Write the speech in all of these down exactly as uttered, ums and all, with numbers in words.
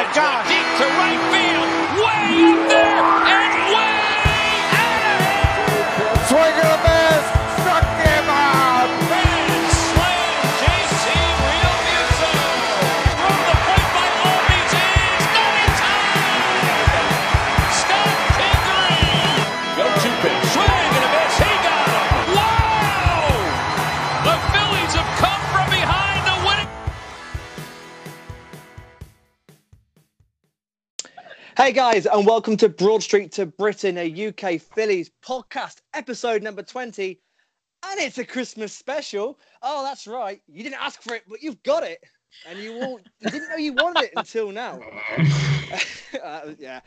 my gosh. Deep to right field. Way up there and way out. Swing and a miss. Struck him out. Grand slam. J T Realmuto. From the plate by all means. It's not in time. Stop tinkering. Go two pitch. Swing and a miss. He got him. Wow. The Phillies have come from behind the winning. Hey guys, and welcome to Broad Street to Britain, a U K Phillies podcast, episode number twenty, and it's a Christmas special. Oh, that's right, you didn't ask for it, but you've got it, and you all you didn't know you wanted it until now. uh, yeah.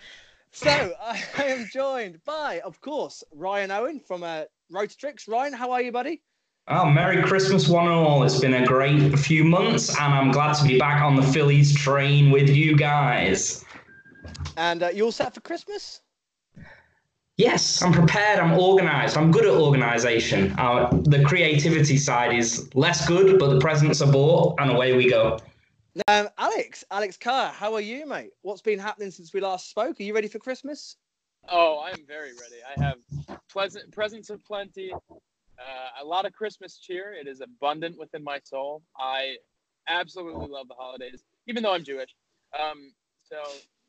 So I, I am joined by, of course, Ryan Owen from uh, Rotatrix. Ryan, how are you, buddy? Oh, Merry Christmas, one and all. It's been a great few months, and I'm glad to be back on the Phillies train with you guys. And uh, you all set for Christmas? Yes, I'm prepared. I'm organised. I'm good at organisation. Uh, the creativity side is less good, but the presents are bought, and away we go. Um, Alex, Alex Carr, how are you, mate? What's been happening since we last spoke? Are you ready for Christmas? Oh, I'm very ready. I have pleasant presents of plenty, uh, a lot of Christmas cheer. It is abundant within my soul. I absolutely love the holidays, even though I'm Jewish. Um, so.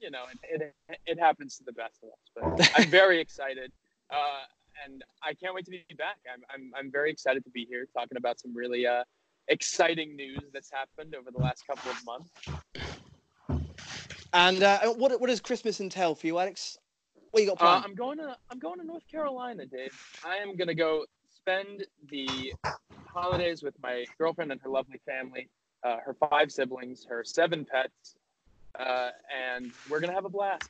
You know, it, it it happens to the best of us, but I'm very excited, uh, and I can't wait to be back. I'm I'm I'm very excited to be here talking about some really uh, exciting news that's happened over the last couple of months. And uh, what what does Christmas entail for you, Alex? What you got planned? Uh, I'm going to I'm going to North Carolina, Dave. I am gonna go spend the holidays with my girlfriend and her lovely family, uh, her five siblings, her seven pets. Uh, and we're going to have a blast.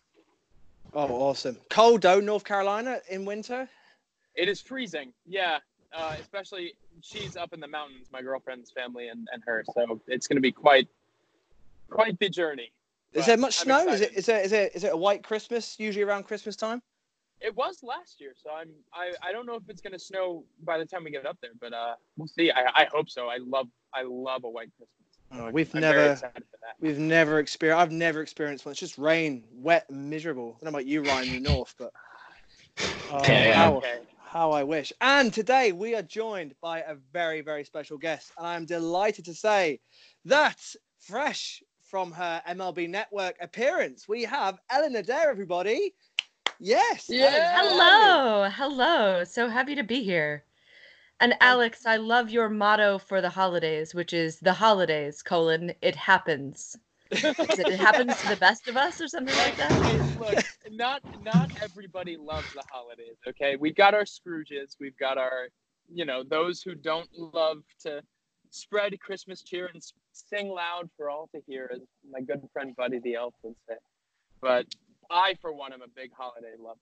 Oh, awesome. Cold, though, North Carolina in winter? It is freezing, yeah. Uh, especially, she's up in the mountains, my girlfriend's family and, and her. So it's going to be quite quite the journey. Is there much snow? Is it, is, there, is, there, is it a white Christmas, usually around Christmas time? It was last year, so I'm, I, I don't know if it's going to snow by the time we get up there. But uh, we'll see. I, I hope so. I love I love a white Christmas. Oh, we've I'm never, we've never experienced. I've never experienced one. It's just rain, wet, and miserable. I don't know about you, Ryan, in the north, but oh, yeah. how, how I wish. And today we are joined by a very, very special guest, and I'm delighted to say that fresh from her M L B Network appearance, we have Eleanor Dare. Everybody, yes, yeah. Hello, hello. So happy to be here. And Alex, I love your motto for the holidays, which is the holidays, colon, it happens. Is it, it happens to the best of us or something like that? Hey, look, not not everybody loves the holidays, okay? We've got our Scrooges. We've got our, you know, those who don't love to spread Christmas cheer and sing loud for all to hear, as my good friend Buddy the Elf would say. But I, for one, am a big holiday lover.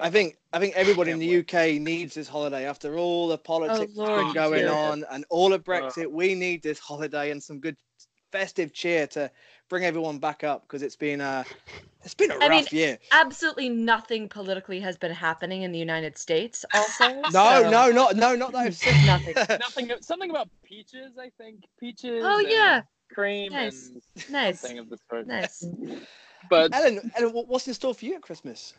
I think I think everybody in the U K needs this holiday. After all the politics oh, that's been going on and all of Brexit, we need this holiday and some good festive cheer to bring everyone back up, because it's been a it's been a I rough mean, year. Absolutely nothing politically has been happening in the United States. Also, no, so. no, not no, not that I've seen. nothing. Nothing. Something about peaches, I think. Peaches. Oh yeah, cream. Nice. And nice. Something of the sort. Nice. But Ellen, Ellen, what's in store for you at Christmas?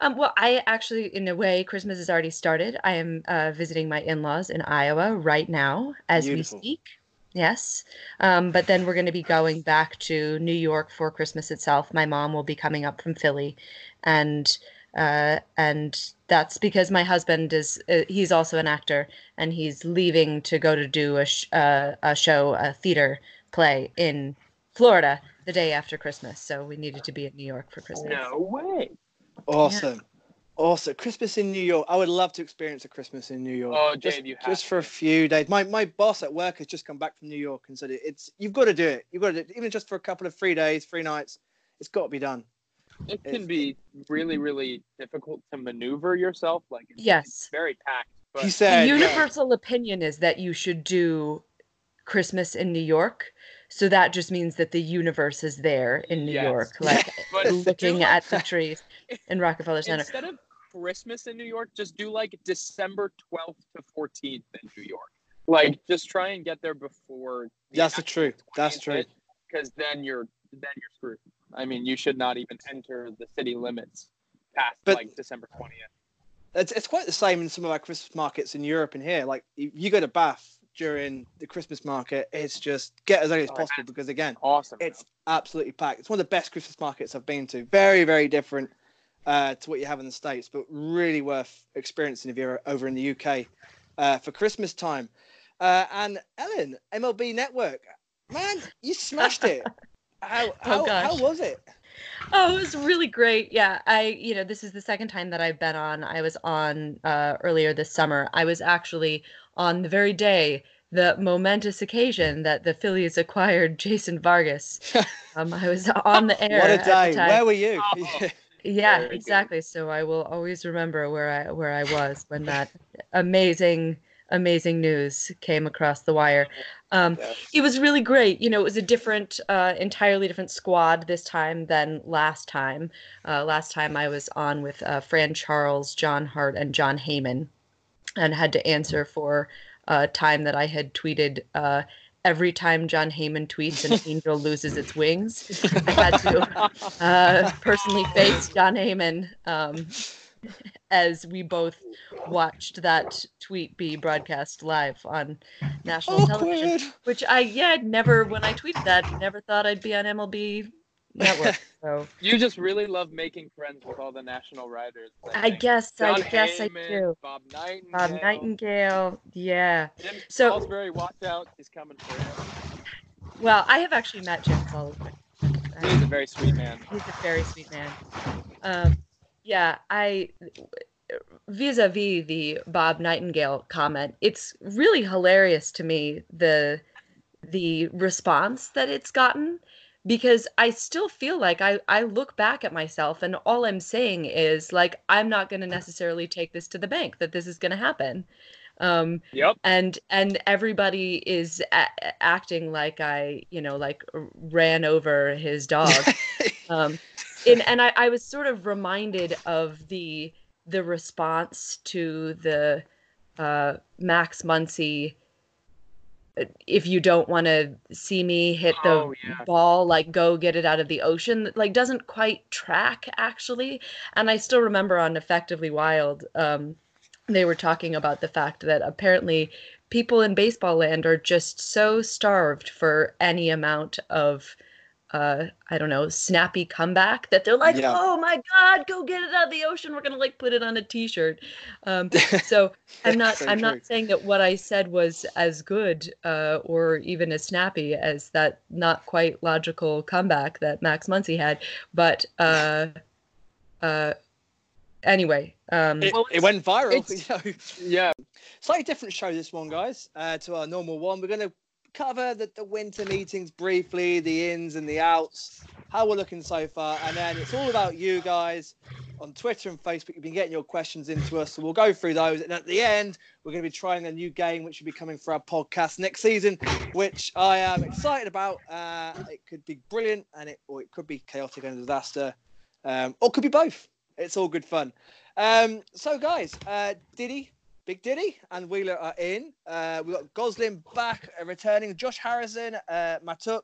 Um, well, I actually, in a way, Christmas has already started. I am uh, visiting my in-laws in Iowa right now as Beautiful. we speak. Yes. Um, but then we're going to be going back to New York for Christmas itself. My mom will be coming up from Philly. And uh, and that's because my husband is, uh, he's also an actor. And he's leaving to go to do a, sh uh, a show, a theater play in Florida the day after Christmas. So we needed to be in New York for Christmas. No way. Awesome. Yeah. Awesome. Christmas in New York. I would love to experience a Christmas in New York. Oh, Dave, you have Just for a few days. My my boss at work has just come back from New York and said, it's you've got to do it. You've got to do it. Even just for a couple of three days, three nights, it's got to be done. It can it's, be really, really difficult to maneuver yourself. Like it's, yes. it's very packed. But he said, the universal yeah. opinion is that you should do Christmas in New York. So that just means that the universe is there in New yes. York, like looking at the trees in Rockefeller Center. Instead of Christmas in New York, just do like December twelfth to fourteenth in New York. Like just try and get there before. The That's the truth. That's true. Because then you're then you're screwed. I mean, you should not even enter the city limits past but, like December twentieth. It's it's quite the same in some of our Christmas markets in Europe and here. Like, you go to Bath during the Christmas market, it's just get as early as oh, possible because, again, awesome, it's bro. absolutely packed. It's one of the best Christmas markets I've been to. Very, very different uh, to what you have in the States, but really worth experiencing if you're over in the U K uh, for Christmas time. Uh, and Ellen, M L B Network, man, you smashed it. How how, oh how was it? Oh, it was really great. Yeah, I you know this is the second time that I've been on. I was on uh, earlier this summer. I was actually on the very day, the momentous occasion that the Phillies acquired Jason Vargas. um, I was on the air. What a day! Where were you? Oh. Yeah, very exactly. Good. So I will always remember where I where I was when that amazing. amazing news came across the wire. Um, yeah. It was really great. You know, it was a different, uh, entirely different squad this time than last time. Uh, last time I was on with uh, Fran Charles, John Hart, and John Heyman, and had to answer for a time that I had tweeted uh, every time John Heyman tweets an angel loses its wings. I had to uh, personally face John Heyman. Um, as we both watched that tweet be broadcast live on national oh, television, weird. which I, yeah, never, when I tweeted that, never thought I'd be on M L B Network. So you just really love making friends with all the national writers. I, I guess, John I Heyman, guess I do. Bob Nightingale. Bob Nightingale, yeah. Jim so, Salisbury, watch out, he's coming for you. Well, I have actually met Jim Salisbury. He's a very sweet man. He's a very sweet man. Um, Yeah, I, vis-a-vis the Bob Nightingale comment, it's really hilarious to me, the the response that it's gotten, because I still feel like I, I look back at myself and all I'm saying is, like, I'm not going to necessarily take this to the bank, that this is going to happen. Um, yep. And and everybody is a- acting like I, you know, like ran over his dog. um In, and I, I was sort of reminded of the the response to the uh, Max Muncy, if you don't want to see me hit the oh, yeah. ball, like, go get it out of the ocean, like, doesn't quite track, actually. And I still remember on Effectively Wild, um, they were talking about the fact that apparently people in baseball land are just so starved for any amount of... Uh, I don't know, snappy comeback that they're like, yeah. oh my God, go get it out of the ocean. We're going to like put it on a t-shirt. Um, so I'm not, so I'm true. not saying that what I said was as good uh, or even as snappy as that not quite logical comeback that Max Muncy had. But uh, uh, anyway. Um, it, well, it went viral. So, yeah. Slightly different show this one, guys, uh, to our normal one. We're going to cover the, the winter meetings briefly, the ins and the outs, how we're looking so far, and then it's all about you guys on Twitter and Facebook. You've been getting your questions into us, so we'll go through those, and at the end we're going to be trying a new game which will be coming for our podcast next season, which I am excited about. Uh, it could be brilliant, and it or it could be chaotic and a disaster, um, or it could be both. It's all good fun. Um, so guys, uh, Didi Big Diddy and Wheeler are in. Uh, we've got Gosling back, uh, returning. Josh Harrison, uh, Matuk,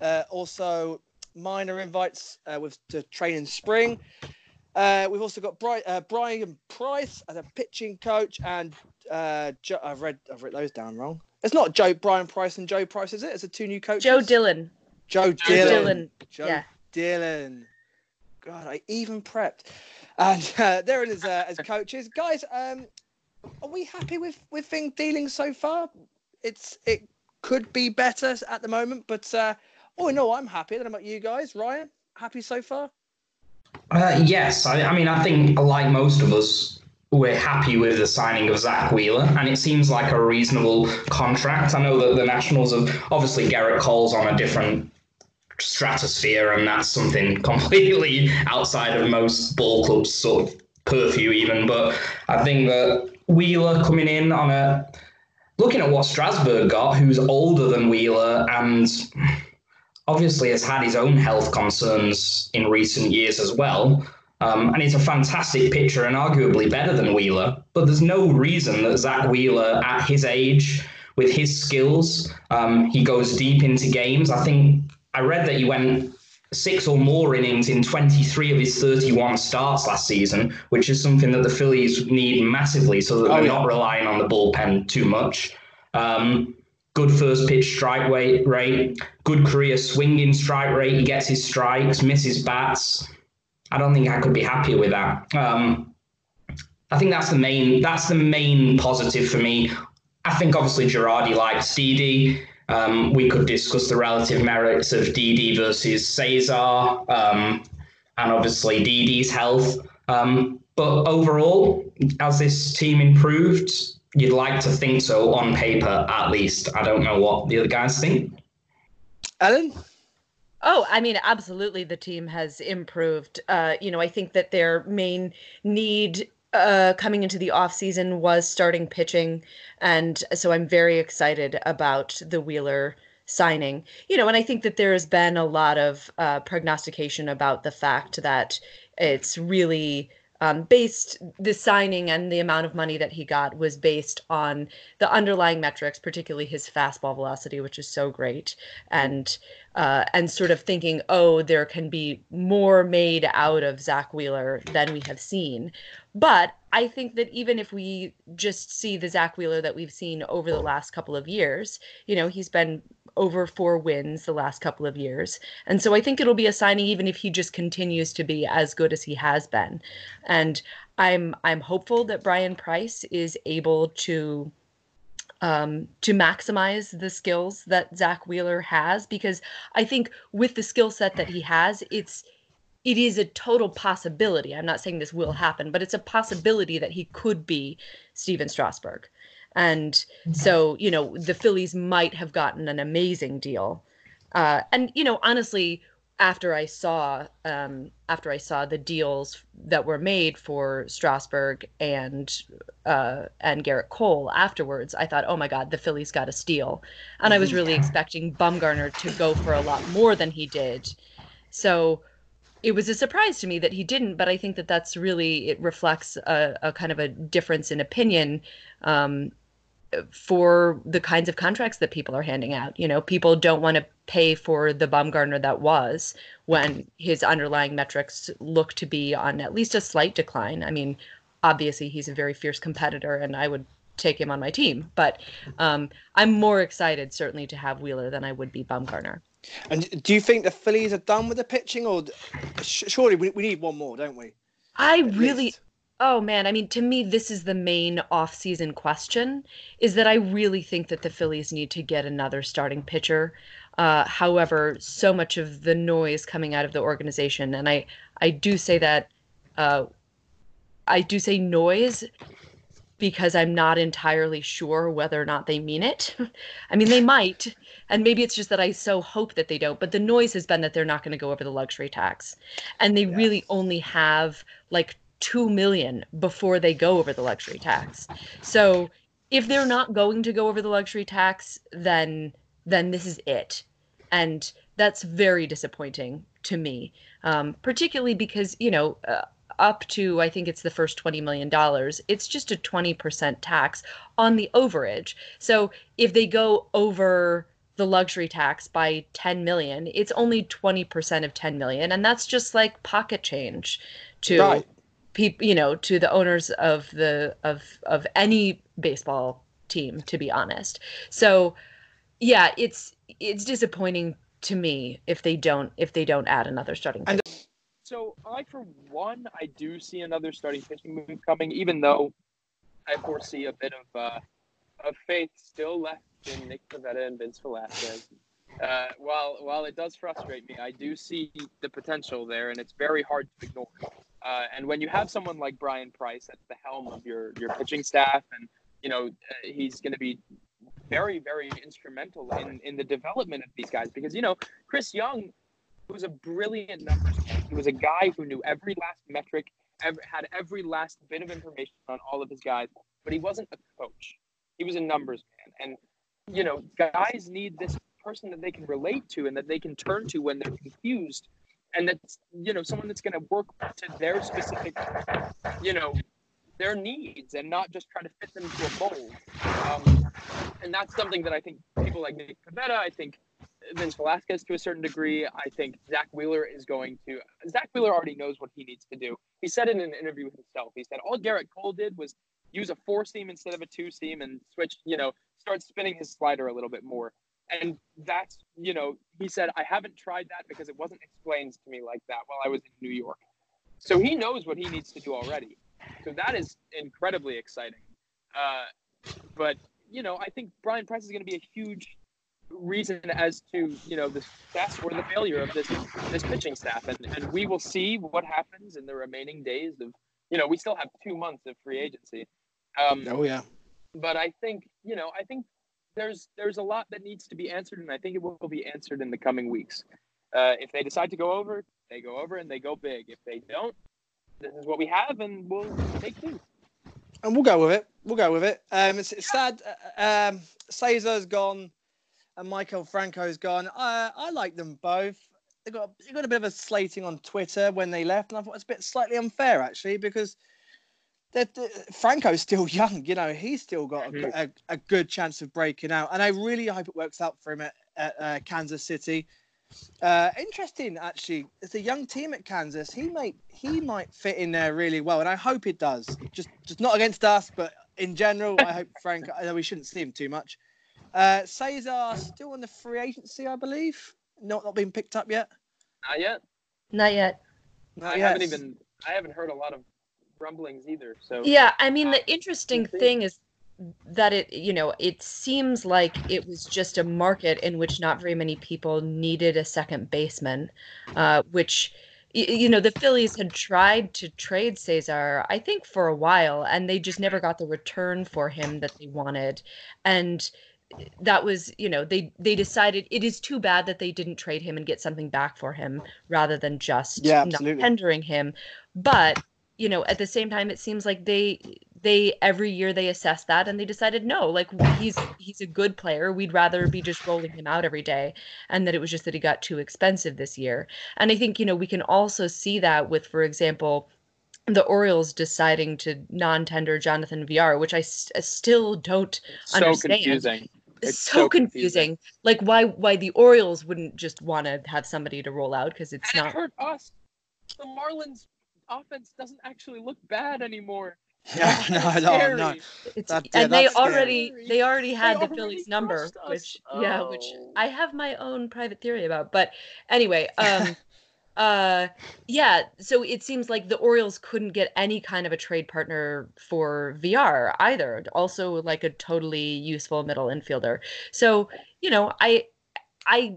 uh, also minor invites uh, with to train in spring. Uh, we've also got Bri- uh, Brian Price as a pitching coach, and uh, jo- I've read I've written those down wrong. It's not Joe Brian Price and Joe Price, is it? It's the two new coaches. Joe Dillon. Joe Dillon. Joe Dillon. Joe yeah. Dillon. God, I even prepped. And uh, they're in as uh, as coaches, guys. Um. Are we happy with, with thing dealing so far? It's It could be better at the moment, but uh, oh no, I'm happy. I don't know about you guys. Ryan, happy so far? Uh, yes. I, I mean, I think like most of us, we're happy with the signing of Zach Wheeler, and it seems like a reasonable contract. I know that the Nationals have obviously Gerrit Cole's on a different stratosphere, and that's something completely outside of most ball clubs' sort of purview even, but I think that Wheeler coming in on a looking at what Strasburg got, who's older than Wheeler and obviously has had his own health concerns in recent years as well. Um, and he's a fantastic pitcher and arguably better than Wheeler. But there's no reason that Zach Wheeler, at his age, with his skills, um, he goes deep into games. I think I read that he went six or more innings in twenty-three of his thirty-one starts last season, which is something that the Phillies need massively so that oh, they're yeah. not relying on the bullpen too much. Um, good first pitch strike rate, good career swinging strike rate. He gets his strikes, misses bats. I don't think I could be happier with that. Um, I think that's the main that's the main positive for me. I think obviously Girardi likes Didi. Um, we could discuss the relative merits of Didi versus Cesar, um, and obviously Didi's health. Um, but overall, has this team improved? You'd like to think so on paper, at least. I don't know what the other guys think. Ellen? Oh, I mean, absolutely the team has improved. Uh, you know, I think that their main need Uh, coming into the offseason was starting pitching. And so I'm very excited about the Wheeler signing. You know, and I think that there has been a lot of uh, prognostication about the fact that it's really um, based, the signing and the amount of money that he got was based on the underlying metrics, particularly his fastball velocity, which is so great. And Uh, and sort of thinking, oh, there can be more made out of Zach Wheeler than we have seen. But I think that even if we just see the Zach Wheeler that we've seen over the last couple of years, you know, he's been over four wins the last couple of years. And so I think it'll be a signing even if he just continues to be as good as he has been. And I'm I'm hopeful that Brian Price is able to Um, to maximize the skills that Zach Wheeler has, because I think with the skill set that he has, it's it is a total possibility. I'm not saying this will happen, but it's a possibility that he could be Stephen Strasburg. And so, you know, the Phillies might have gotten an amazing deal. Uh, and, you know, honestly, after I saw um, after I saw the deals that were made for Strasburg and uh, and Garrett Cole afterwards, I thought, oh my God, the Phillies got a steal, and I was really yeah. expecting Bumgarner to go for a lot more than he did. So it was a surprise to me that he didn't, but I think that that's really it reflects a, a kind of a difference in opinion um, for the kinds of contracts that people are handing out. You know, people don't want to pay for the Bumgarner that was when his underlying metrics look to be on at least a slight decline. I mean, obviously he's a very fierce competitor and I would take him on my team, but um, I'm more excited certainly to have Wheeler than I would be Bumgarner. And do you think the Phillies are done with the pitching, or surely we, we need one more, don't we? I at really... least. Oh, man. I mean, to me, this is the main off-season question, is that I really think that the Phillies need to get another starting pitcher. Uh, however, so much of the noise coming out of the organization, and I, I do say that, uh, I do say noise because I'm not entirely sure whether or not they mean it. I mean, they might, and maybe it's just that I so hope that they don't, but the noise has been that they're not going to go over the luxury tax. And they yeah. really only have, like, two million dollars before they go over the luxury tax. So if they're not going to go over the luxury tax, then then this is it. And that's very disappointing to me, um, particularly because, you know, uh, up to, I think it's the first twenty million dollars, it's just a twenty percent tax on the overage. So if they go over the luxury tax by ten million dollars, it's only twenty percent of ten million dollars. And that's just like pocket change to... Right. People, you know, to the owners of the of of any baseball team, to be honest. So, yeah, it's it's disappointing to me if they don't if they don't add another starting pitcher. And so, I for one, I do see another starting pitching move coming, even though I foresee a bit of uh, of faith still left in Nick Pivetta and Vince Velasquez. Uh, while while it does frustrate me, I do see the potential there, and it's very hard to ignore. Uh, and when you have someone like Brian Price at the helm of your, your pitching staff, and, you know, uh, he's going to be very, very instrumental in, in the development of these guys. Because, you know, Chris Young was a brilliant numbers guy. He was a guy who knew every last metric, every, had every last bit of information on all of his guys. But he wasn't a coach. He was a numbers man. And, you know, guys need this person that they can relate to and that they can turn to when they're confused. And that's, you know, someone that's going to work to their specific, you know, their needs and not just try to fit them to a mold. Um, and that's something that I think people like Nick Pivetta, I think Vince Velasquez to a certain degree. I think Zach Wheeler is going to – Zach Wheeler already knows what he needs to do. He said in an interview with himself, he said all Garrett Cole did was use a four-seam instead of a two-seam and switch, you know, start spinning his slider a little bit more. And that's, you know, he said, I haven't tried that because it wasn't explained to me like that while I was in New York. So he knows what he needs to do already. So that is incredibly exciting. Uh, but, you know, I think Brian Price is going to be a huge reason as to, you know, the success or the failure of this this pitching staff. And, and we will see what happens in the remaining days of, you know, we still have two months of free agency. Um, oh, yeah. But I think, you know, I think there's there's a lot that needs to be answered, and I think it will be answered in the coming weeks. Uh, if they decide to go over, they go over and they go big. If they don't, this is what we have, and we'll take two. And we'll go with it. We'll go with it. Um, it's, it's sad. Uh, um, Cesar's gone, and Michael Franco's gone. I I like them both. They got they got a bit of a slating on Twitter when they left, and I thought it's a bit slightly unfair actually because They're, they're, Franco's still young, you know. He's still got a, a, a good chance of breaking out, and I really hope it works out for him at, at uh, Kansas City. Uh, interesting, actually. It's a young team at Kansas. He might he might fit in there really well, and I hope it does. Just just not against us, but in general, I hope Franco. We shouldn't see him too much. Uh, Cesar still on the free agency, I believe. Not not been picked up yet. Not yet. Not yet. Not I yet. haven't even. I haven't heard a lot of rumblings either. So yeah, I mean, the interesting thing is that it, you know, it seems like it was just a market in which not very many people needed a second baseman, uh, which, you know, the Phillies had tried to trade Cesar, I think, for a while, and they just never got the return for him that they wanted. And that was, you know, they, they decided it is too bad that they didn't trade him and get something back for him rather than just yeah, not tendering him. But you know, at the same time, it seems like they, they every year they assess that and they decided, no, like he's, he's a good player. We'd rather be just rolling him out every day. And that it was just that he got too expensive this year. And I think, you know, we can also see that with, for example, the Orioles deciding to non-tender Jonathan Villar, which I, st- I still don't so understand. Confusing. It's so, so confusing. confusing. Like why, why the Orioles wouldn't just want to have somebody to roll out. Cause it's and not it hurt us. The Marlins offense doesn't actually look bad anymore. Yeah, no, no, no. It's, that, yeah, and they already, they already had they the already Phillies number, which oh. yeah, which I have my own private theory about. But anyway, um, uh, yeah. So it seems like the Orioles couldn't get any kind of a trade partner for V R either. Also, like a totally useful middle infielder. So you know, I, I,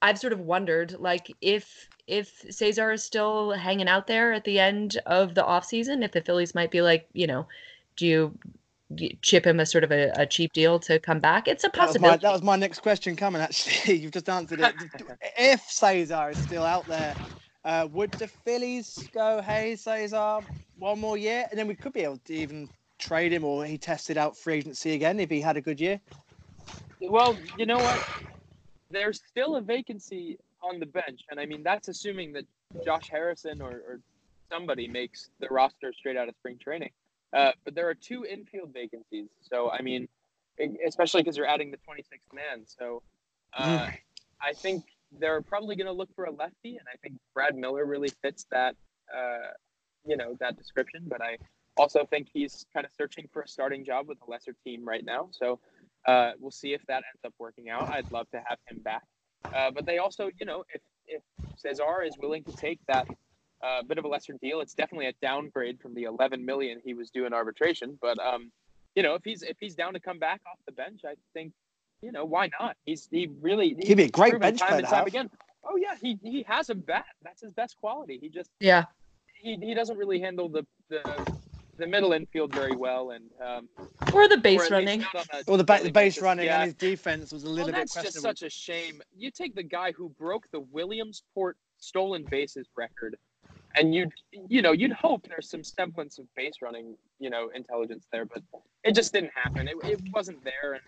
I've sort of wondered, like if. if Cesar is still hanging out there at the end of the offseason, if the Phillies might be like, you know, do you, do you chip him a sort of a, a cheap deal to come back? It's a possibility. That was my, that was my next question coming, actually. You've just answered it. If Cesar is still out there, uh, would the Phillies go, hey, Cesar, one more year? And then we could be able to even trade him or he tested out free agency again if he had a good year. Well, you know what? There's still a vacancy on the bench, and I mean that's assuming that Josh Harrison or, or somebody makes the roster straight out of spring training, uh, but there are two infield vacancies, so I mean especially because you're adding the twenty-sixth man, so uh, mm. I think they're probably going to look for a lefty, and I think Brad Miller really fits that uh, you know that description, but I also think he's kind of searching for a starting job with a lesser team right now, so uh, we'll see if that ends up working out. I'd love to have him back. Uh, but they also, you know, if, if Cesar is willing to take that uh, bit of a lesser deal, it's definitely a downgrade from the eleven million dollars he was due in arbitration. But, um, you know, if he's if he's down to come back off the bench, I think, you know, why not? He's he really he's he'd be a great bench player. Time and time again. Oh yeah, he he has a bat. That's his best quality. He just yeah he he doesn't really handle the the, the middle infield very well, and um, or the base or running. Or the, ba- the base basis. running, yeah. And his defense was a little well, bit questionable. That's just such a shame. You take the guy who broke the Williamsport stolen bases record, and you'd, you know, you'd hope there's some semblance of base running, you know, intelligence there, but it just didn't happen. It, it wasn't there, and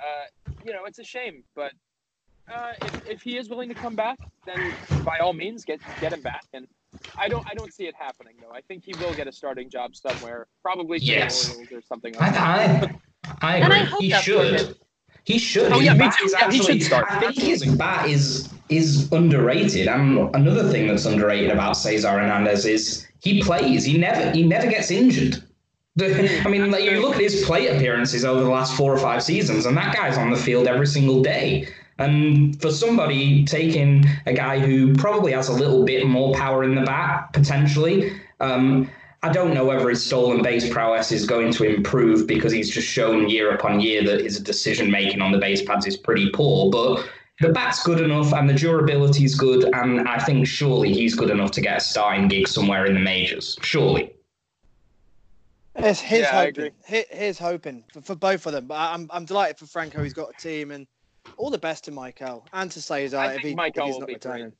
uh, you know, it's a shame. But uh, if, if he is willing to come back, then by all means, get get him back. And I don't. I don't see it happening though. I think he will get a starting job somewhere, probably yes. or something like that. I, I, I agree. And I hope he should. He should. Oh, his yeah, me too. Yeah, he should start. I think his bat is is underrated. And another thing that's underrated about Cesar Hernandez is he plays. He never he never gets injured. I mean, like, you look at his plate appearances over the last four or five seasons, and that guy's on the field every single day. And for somebody taking a guy who probably has a little bit more power in the bat, potentially, um, I don't know whether his stolen base prowess is going to improve, because he's just shown year upon year that his decision-making on the base pads is pretty poor. But the bat's good enough, and the durability's good, and I think surely he's good enough to get a starting gig somewhere in the majors. Surely. It's his yeah, hoping. Here's hoping for, for both of them. But I'm I'm delighted for Franco. He's got a team, and all the best to Michael and to Cesar. I if, he, if he's not returning, great.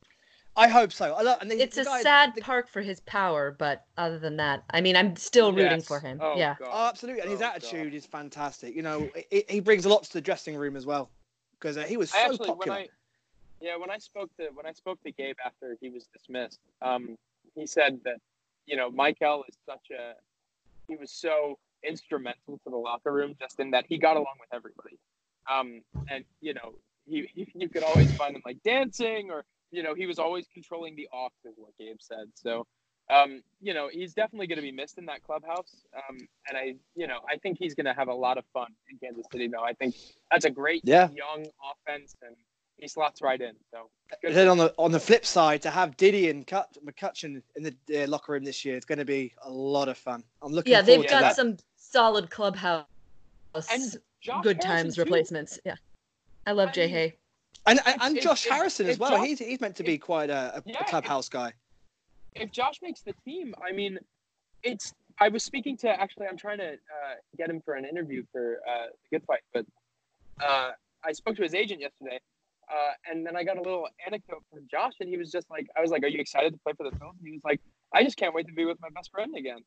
I hope so. I love, and the, it's the a guy, sad the, park for his power, but other than that, I mean, I'm still rooting yes. for him. Oh, yeah, oh, absolutely. And his oh, attitude God. is fantastic. You know, he, he brings a lot to the dressing room as well, because uh, he was so I actually, popular. When I, yeah, when I spoke to when I spoke to Gabe after he was dismissed, um, he said that you know Michael is such a He was so instrumental to the locker room, just in that he got along with everybody. Um, and, you know, he, he you could always find him, like, dancing or, you know, he was always controlling the off, is what Gabe said. So, um, you know, he's definitely going to be missed in that clubhouse. Um, and, I, you know, I think he's going to have a lot of fun in Kansas City, though. I think that's a great yeah. young offense, and he slots right in. So good. Then on the on the flip side, to have Didi and Cut, McCutchen in the uh, locker room this year is going to be a lot of fun. I'm looking. Yeah, they've got that. some solid clubhouse and good times too. Replacements. Yeah, I love I mean, Jay Hay, and and, and if, Josh if, Harrison if, as well. Josh, he's he's meant to be if, quite a, a yeah, clubhouse if, guy. If Josh makes the team, I mean, it's. I was speaking to actually. I'm trying to uh, get him for an interview for uh, the Good Fight, but uh, I spoke to his agent yesterday. Uh, and then I got a little anecdote from Josh, and he was just like, I was like, are you excited to play for the Phillies? And he was like, I just can't wait to be with my best friend again.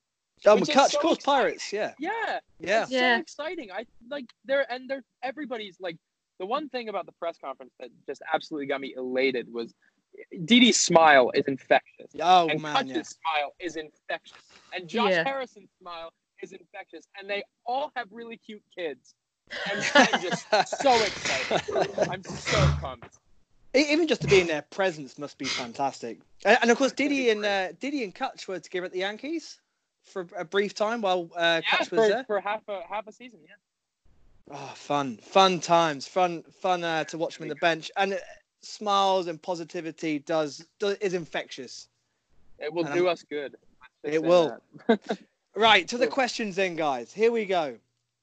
Oh, McCutch, so of course, Pirates, yeah. Yeah. Yeah. It's yeah. so exciting. I like, they're, and they're, everybody's like, the one thing about the press conference that just absolutely got me elated was Didi's smile is infectious. Oh, and man. And Cutch's yeah. smile is infectious. And Josh yeah. Harrison's smile is infectious. And they all have really cute kids. I'm, I'm just so excited. I'm so pumped. Even just to be in their presence must be fantastic. And, and of course, Didi and uh, Didi and Kutch were together at the Yankees for a brief time while uh, yeah, Kutch was for, there for half a half a season. Yeah. Oh, fun, fun times, fun, fun uh, to watch them in the bench, and uh, smiles and positivity does, does is infectious. It will and do I'm, us good. It will. Right to the questions then, guys. Here we go.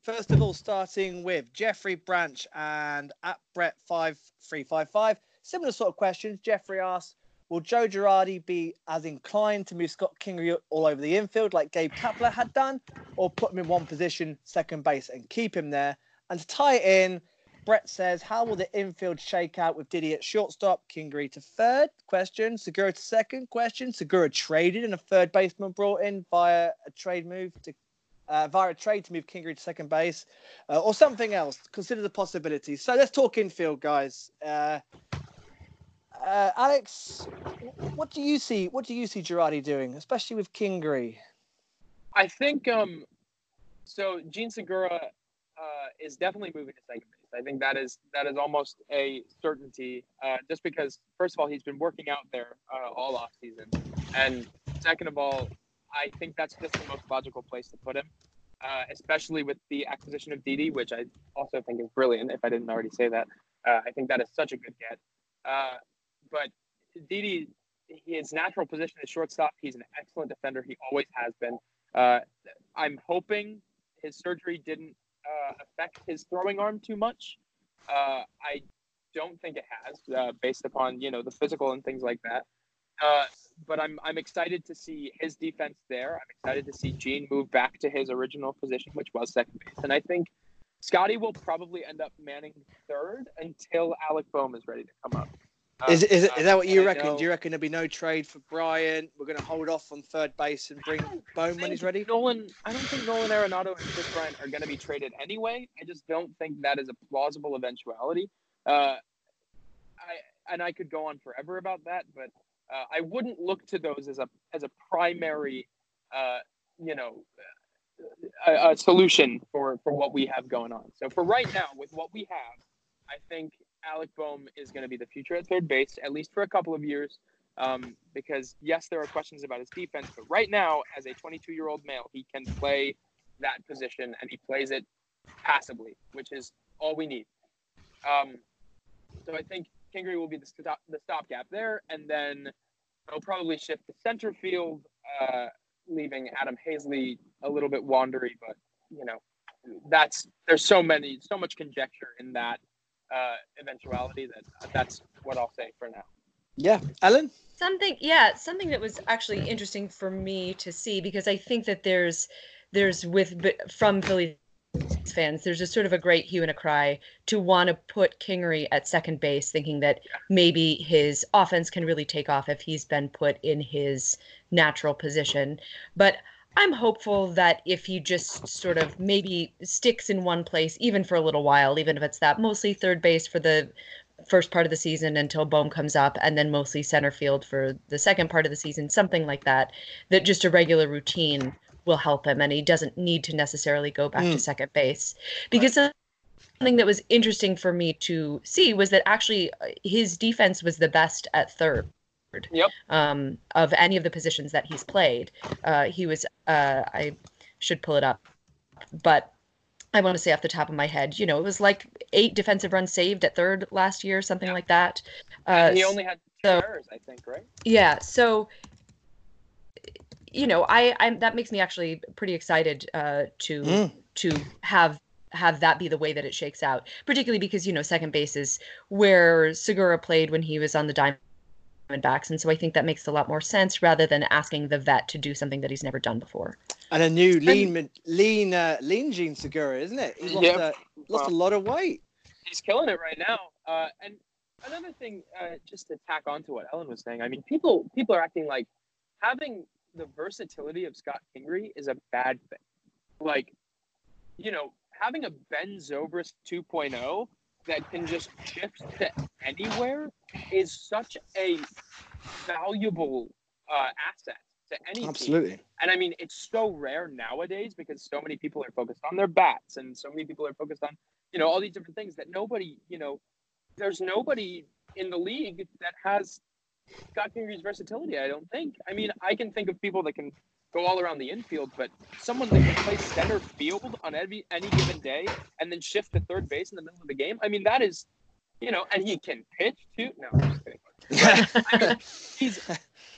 First of all, starting with Jeffrey Branch and at Brett five three five five. Similar sort of questions. Jeffrey asks, will Joe Girardi be as inclined to move Scott Kingery all over the infield like Gabe Kapler had done, or put him in one position, second base, and keep him there? And to tie it in, Brett says, how will the infield shake out with Didi at shortstop, Kingery to third? Question. Segura to second? Question. Segura traded and a third baseman brought in via a trade move to Uh, via a trade to move Kingery to second base, uh, or something else. Consider the possibilities. So let's talk infield, guys. Uh, uh, Alex, what do you see? What do you see Girardi doing, especially with Kingery? I think um, so. Jean Segura uh, is definitely moving to second base. I think that is that is almost a certainty. Uh, just because, first of all, he's been working out there uh, all off season, and second of all, I think that's just the most logical place to put him, uh, especially with the acquisition of Didi, which I also think is brilliant, if I didn't already say that. Uh, I think that is such a good get. Uh, but Didi, his natural position is shortstop. He's an excellent defender. He always has been. Uh, I'm hoping his surgery didn't uh, affect his throwing arm too much. Uh, I don't think it has, uh, based upon, you know, the physical and things like that. Uh, but I'm I'm excited to see his defense there. I'm excited to see Gene move back to his original position, which was second base. And I think Scotty will probably end up manning third until Alec Bohm is ready to come up. Uh, is is, uh, is that what you reckon? Do you reckon there'll be no trade for Bryant? We're going to hold off on third base and bring Bohm when he's ready? Nolan, I don't think Nolan Arenado and Kris Bryant are going to be traded anyway. I just don't think that is a plausible eventuality. Uh, I and I could go on forever about that, but Uh, I wouldn't look to those as a as a primary, uh, you know, a, a solution for, for what we have going on. So for right now, with what we have, I think Alec Bohm is going to be the future at third base, at least for a couple of years, um, because, yes, there are questions about his defense, but right now, as a twenty-two-year-old male, he can play that position, and he plays it passably, which is all we need. Um, so I think Kingery will be the, stop, the stopgap there, and then they'll probably shift to center field, uh, leaving Adam Haseley a little bit wandery, but, you know, that's there's so many, so much conjecture in that uh, eventuality that that's what I'll say for now. Yeah. Ellen? Something, yeah, something that was actually interesting for me to see, because I think that there's, there's with, from Philly fans, there's just sort of a great hue and a cry to want to put Kingery at second base, thinking that maybe his offense can really take off if he's been put in his natural position. But I'm hopeful that if he just sort of maybe sticks in one place, even for a little while, even if it's that mostly third base for the first part of the season until Bohm comes up, and then mostly center field for the second part of the season, something like that, that just a regular routine will help him and he doesn't need to necessarily go back mm. to second base. Because right. something that was interesting for me to see was that actually his defense was the best at third. Yep. Um, of any of the positions that he's played. Uh, he was, uh, I should pull it up, but I want to say off the top of my head, you know, it was like eight defensive runs saved at third last year, something yeah. like that. Uh, he only had two so, errors, I think, right? Yeah. So, you know, I, I that makes me actually pretty excited uh, to mm. to have have that be the way that it shakes out, particularly because, you know, second base is where Segura played when he was on the Diamondbacks. And so I think that makes a lot more sense rather than asking the vet to do something that he's never done before. And a new lean, and, lean, uh, lean Jean Segura, isn't it? He lost, yep. uh, lost wow. a lot of weight. He's killing it right now. Uh, and another thing, uh, just to tack on to what Ellen was saying, I mean, people people are acting like having the versatility of Scott Kingery is a bad thing. Like, you know, having a Ben Zobrist two point oh that can just shift to anywhere is such a valuable uh, asset to any Absolutely. Team. And I mean, it's so rare nowadays because so many people are focused on their bats and so many people are focused on, you know, all these different things that nobody, you know, there's nobody in the league that has Scott Kingery's versatility, I don't think. I mean, I can think of people that can go all around the infield, but someone that can play center field on every, any given day and then shift to third base in the middle of the game. I mean, that is, you know, and he can pitch too. No, I'm just kidding. But, I mean, he's,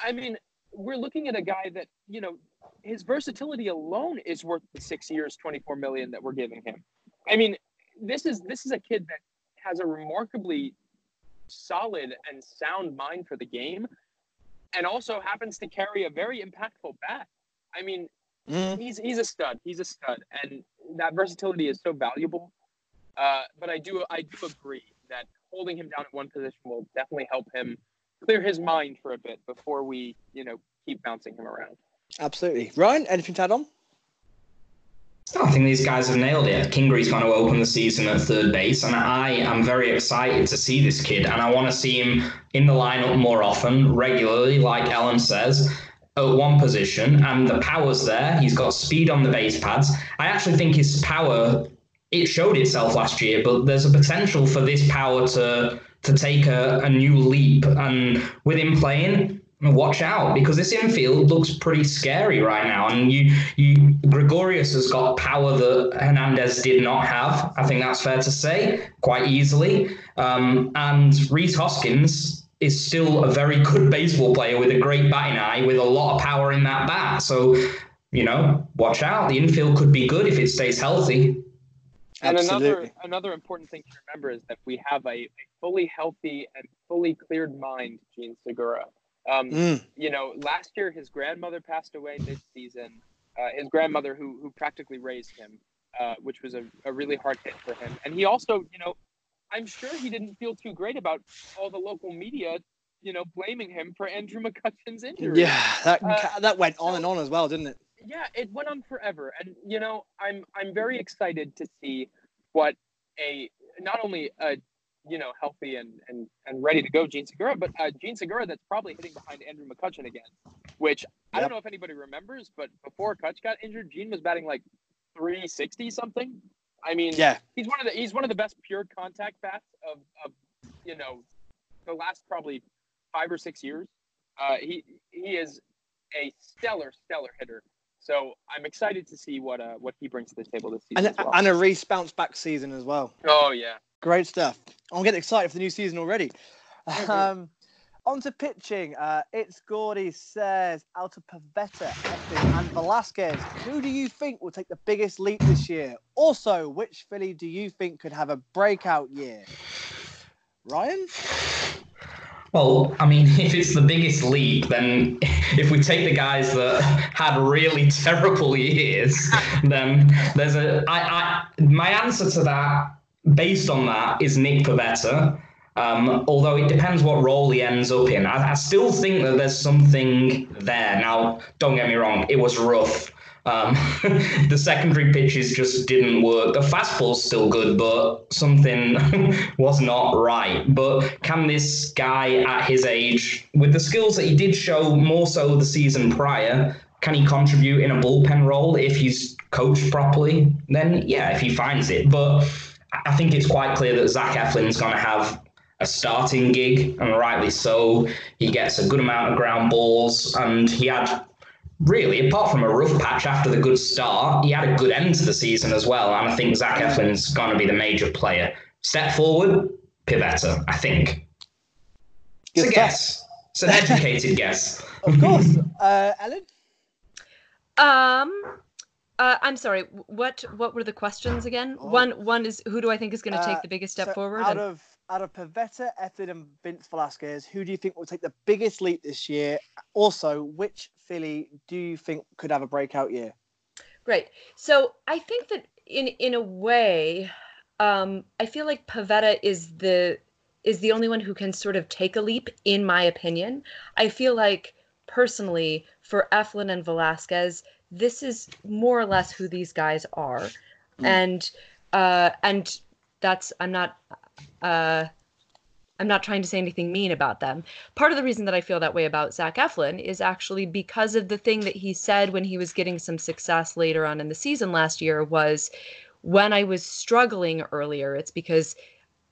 I mean, we're looking at a guy that, you know, his versatility alone is worth the six years, twenty-four million that we're giving him. I mean, this is, this is a kid that has a remarkably solid and sound mind for the game and also happens to carry a very impactful bat. I mean, mm. he's he's a stud. He's a stud, and that versatility is so valuable. Uh, but I do I do agree that holding him down at one position will definitely help him clear his mind for a bit before we, you know, keep bouncing him around. Absolutely. Ryan, anything to add on? I think these guys have nailed it. Kingery's going to open the season at third base, and I am very excited to see this kid, and I want to see him in the lineup more often, regularly, like Ellen says, at one position, and the power's there. He's got speed on the base pads. I actually think his power, it showed itself last year, but there's a potential for this power to to take a, a new leap. And with him playing, watch out, because this infield looks pretty scary right now. And you, you Gregorius has got power that Hernandez did not have. I think that's fair to say, quite easily. Um, and Rhys Hoskins is still a very good baseball player with a great batting eye, with a lot of power in that bat. So, you know, watch out. The infield could be good if it stays healthy. And Absolutely. another another important thing to remember is that we have a, a fully healthy and fully cleared mind, Jean Segura. Um, mm. You know, last year his grandmother passed away this season. Uh, his grandmother, who who practically raised him, uh, which was a, a really hard hit for him. And he also, you know, I'm sure he didn't feel too great about all the local media, you know, blaming him for Andrew McCutchen's injury. Yeah, that uh, that went on so, and on as well, didn't it? Yeah, it went on forever. And, you know, I'm I'm very excited to see what a not only a you know, healthy and and and ready to go, Jean Segura. But uh, Jean Segura, that's probably hitting behind Andrew McCutchen again, which yep. I don't know if anybody remembers, but before Cutch got injured, Jean was batting like three sixty something. I mean, yeah. he's one of the he's one of the best pure contact bats of, of you know, the last probably five or six years. Uh, he he is a stellar stellar hitter. So I'm excited to see what uh, what he brings to the table this season. And, as well. and a Rhys bounce back season as well. Oh yeah, great stuff. I'm getting excited for the new season already. Mm-hmm. Um, on to pitching. Uh, it's Gordy says out of Pivetta, Eflin, and Velasquez. Who do you think will take the biggest leap this year? Also, which Philly do you think could have a breakout year? Ryan. Well, I mean, if it's the biggest leap, then if we take the guys that had really terrible years, then there's a. I, I, my answer to that, based on that, is Nick Pivetta. Um, although it depends what role he ends up in. I, I still think that there's something there. Now, don't get me wrong, it was rough. Um, the secondary pitches just didn't work. The fastball's still good, but something was not right. But can this guy at his age, with the skills that he did show more so the season prior, can he contribute in a bullpen role if he's coached properly? Then, yeah, if he finds it. But I think it's quite clear that Zach Eflin's going to have a starting gig, and rightly so. He gets a good amount of ground balls, and he had... Really, apart from a rough patch after the good start, he had a good end to the season as well. And I think Zach Eflin's going to be the major player. Step forward, Pivetta, I think. It's a guess. It's an educated guess. Of course. Uh, Ellen? Um, uh, I'm sorry. What What were the questions again? Oh. One One is, who do I think is going to take uh, the biggest step so forward? Out and- of... Out of Pivetta, Eflin, and Vince Velasquez, who do you think will take the biggest leap this year? Also, which Philly do you think could have a breakout year? Great. So I think that in in a way, um, I feel like Pivetta is the is the only one who can sort of take a leap, in my opinion. I feel like personally for Eflin and Velasquez, this is more or less who these guys are, mm. and uh, and that's I'm not. Uh, I'm not trying to say anything mean about them. Part of the reason that I feel that way about Zach Eflin is actually because of the thing that he said when he was getting some success later on in the season last year was, when I was struggling earlier, it's because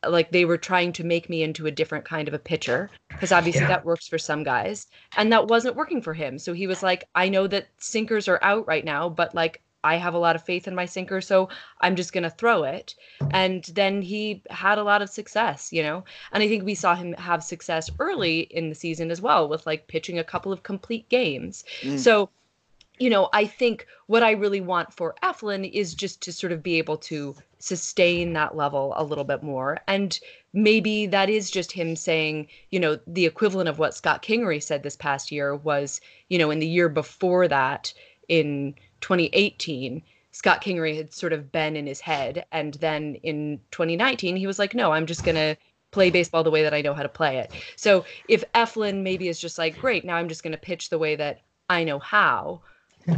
like they were trying to make me into a different kind of a pitcher, because obviously yeah. that works for some guys, and that wasn't working for him. So he was like, I know that sinkers are out right now, but like, I have a lot of faith in my sinker, so I'm just going to throw it. And then he had a lot of success, you know? And I think we saw him have success early in the season as well with, like, pitching a couple of complete games. Mm. So, you know, I think what I really want for Eflin is just to sort of be able to sustain that level a little bit more. And maybe that is just him saying, you know, the equivalent of what Scott Kingery said this past year was, you know, in the year before that in – twenty eighteen, Scott Kingery had sort of been in his head, and then in twenty nineteen he was like, no, I'm just gonna play baseball the way that I know how to play it. So if Eflin maybe is just like, great, now I'm just gonna pitch the way that I know how,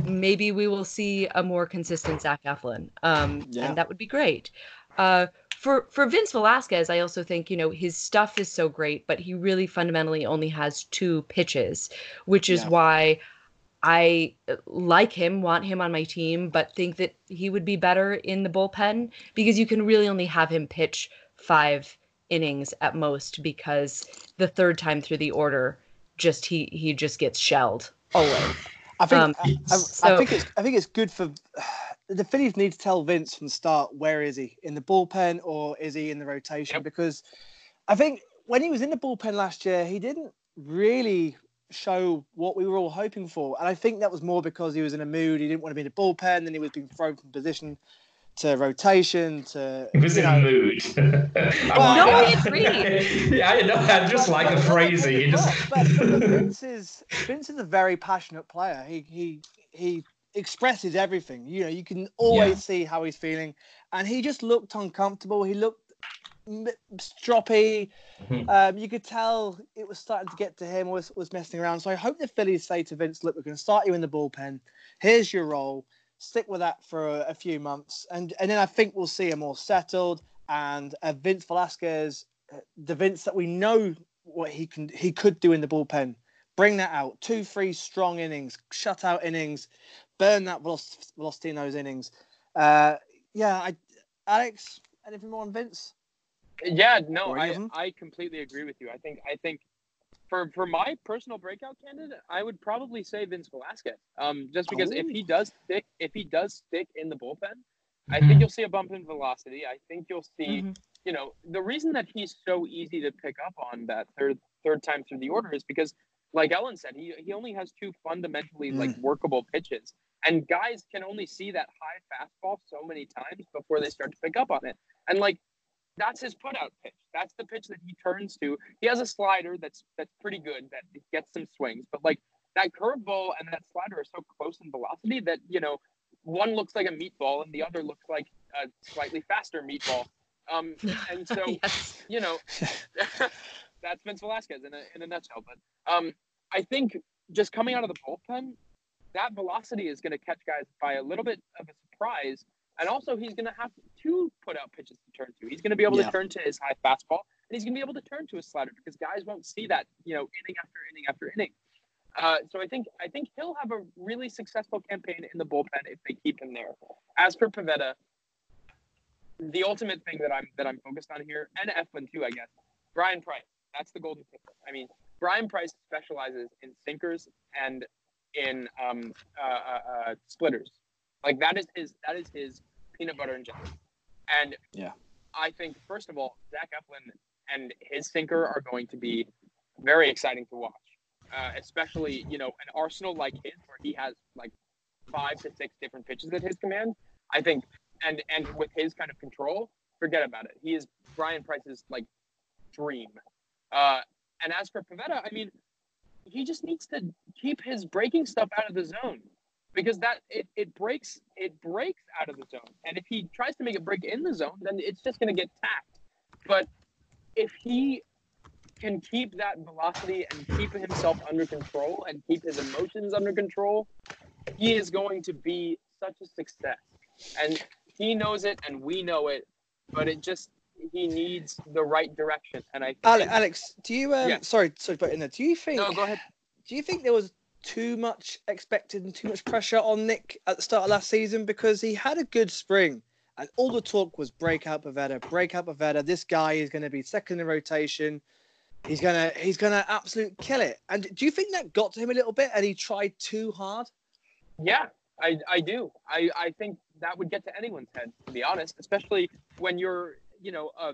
maybe we will see a more consistent Zach Eflin, um yeah. and that would be great. uh For for Vince Velasquez, I also think, you know, his stuff is so great, but he really fundamentally only has two pitches, which is yeah. why I like him, want him on my team, but think that he would be better in the bullpen, because you can really only have him pitch five innings at most, because the third time through the order, just he he just gets shelled always. I think um, I, I, so, I think it's I think it's good for the Phillies need to tell Vince from the start, where is he in the bullpen or is he in the rotation? Yep. Because I think when he was in the bullpen last year, he didn't really show what we were all hoping for, and I think that was more because he was in a mood. He didn't want to be in a bullpen, then he was being thrown from position to rotation to. He was in a mood. Well, no, I agree. Yeah, I know. I just but, like but, the phrasing. He just. But, but Vince is Vince is a very passionate player. He he he expresses everything. You know, you can always yeah. see how he's feeling, and he just looked uncomfortable. He looked. stroppy. Mm-hmm. Um, you could tell it was starting to get to him, was was messing around. So I hope the Phillies say to Vince, look, we're going to start you in the bullpen. Here's your role. Stick with that for a, a few months. And and then I think we'll see him all settled. And uh, Vince Velasquez, the Vince that we know what he can he could do in the bullpen. Bring that out. Two, three strong innings, shutout innings, burn that velocity in those innings. Uh, yeah, I, Alex, anything more on Vince? Yeah, no, I, I completely agree with you. I think I think for for my personal breakout candidate, I would probably say Vince Velasquez. Um, just because oh. if he does stick, if he does stick in the bullpen, I think you'll see a bump in velocity. I think you'll see, mm-hmm. you know, the reason that he's so easy to pick up on that third third time through the order is because, like Ellen said, he he only has two fundamentally mm. like workable pitches. And guys can only see that high fastball so many times before they start to pick up on it. And, like, that's his put-out pitch. That's the pitch that he turns to. He has a slider that's that's pretty good, that gets some swings. But, like, that curveball and that slider are so close in velocity that, you know, one looks like a meatball and the other looks like a slightly faster meatball. Um, and so, yes. you know, that's Vince Velasquez in a, in a nutshell. But um, I think just coming out of the bullpen, that velocity is going to catch guys by a little bit of a surprise. And also he's going to have two put out pitches to turn to. He's going to be able yeah. to turn to his high fastball, and he's going to be able to turn to his slider because guys won't see that, you know, inning after inning after inning. Uh, so I think, I think he'll have a really successful campaign in the bullpen if they keep him there. As for Pivetta, the ultimate thing that I'm, that I'm focused on here, and Eflin too, I guess, Brian Price, that's the golden ticket. I mean, Brian Price specializes in sinkers and in um, uh, uh, uh, splitters. Like that is his that is his peanut butter and jelly. And yeah. I think, first of all, Zach Eflin and his sinker are going to be very exciting to watch, uh, especially, you know, an arsenal like his where he has like five to six different pitches at his command. I think, and and with his kind of control, forget about it. He is Brian Price's like dream. Uh, and as for Pivetta, I mean, he just needs to keep his breaking stuff out of the zone, because that it, it breaks it breaks out of the zone. And if he tries to make it break in the zone, then it's just going to get tacked. But if he can keep that velocity and keep himself under control and keep his emotions under control, he is going to be such a success. And he knows it and we know it, but it just he needs the right direction. And I Alex, Alex do you um, yeah. sorry sorry but in there, do you think no, go ahead. Do you think there was too much expected and too much pressure on Nick at the start of last season? Because he had a good spring and all the talk was break out Pivetta, break out Pivetta. This guy is going to be second in rotation. He's going to he's going to absolutely kill it. And do you think that got to him a little bit and he tried too hard? Yeah, I, I do. I, I think that would get to anyone's head, to be honest, especially when you're, you know, a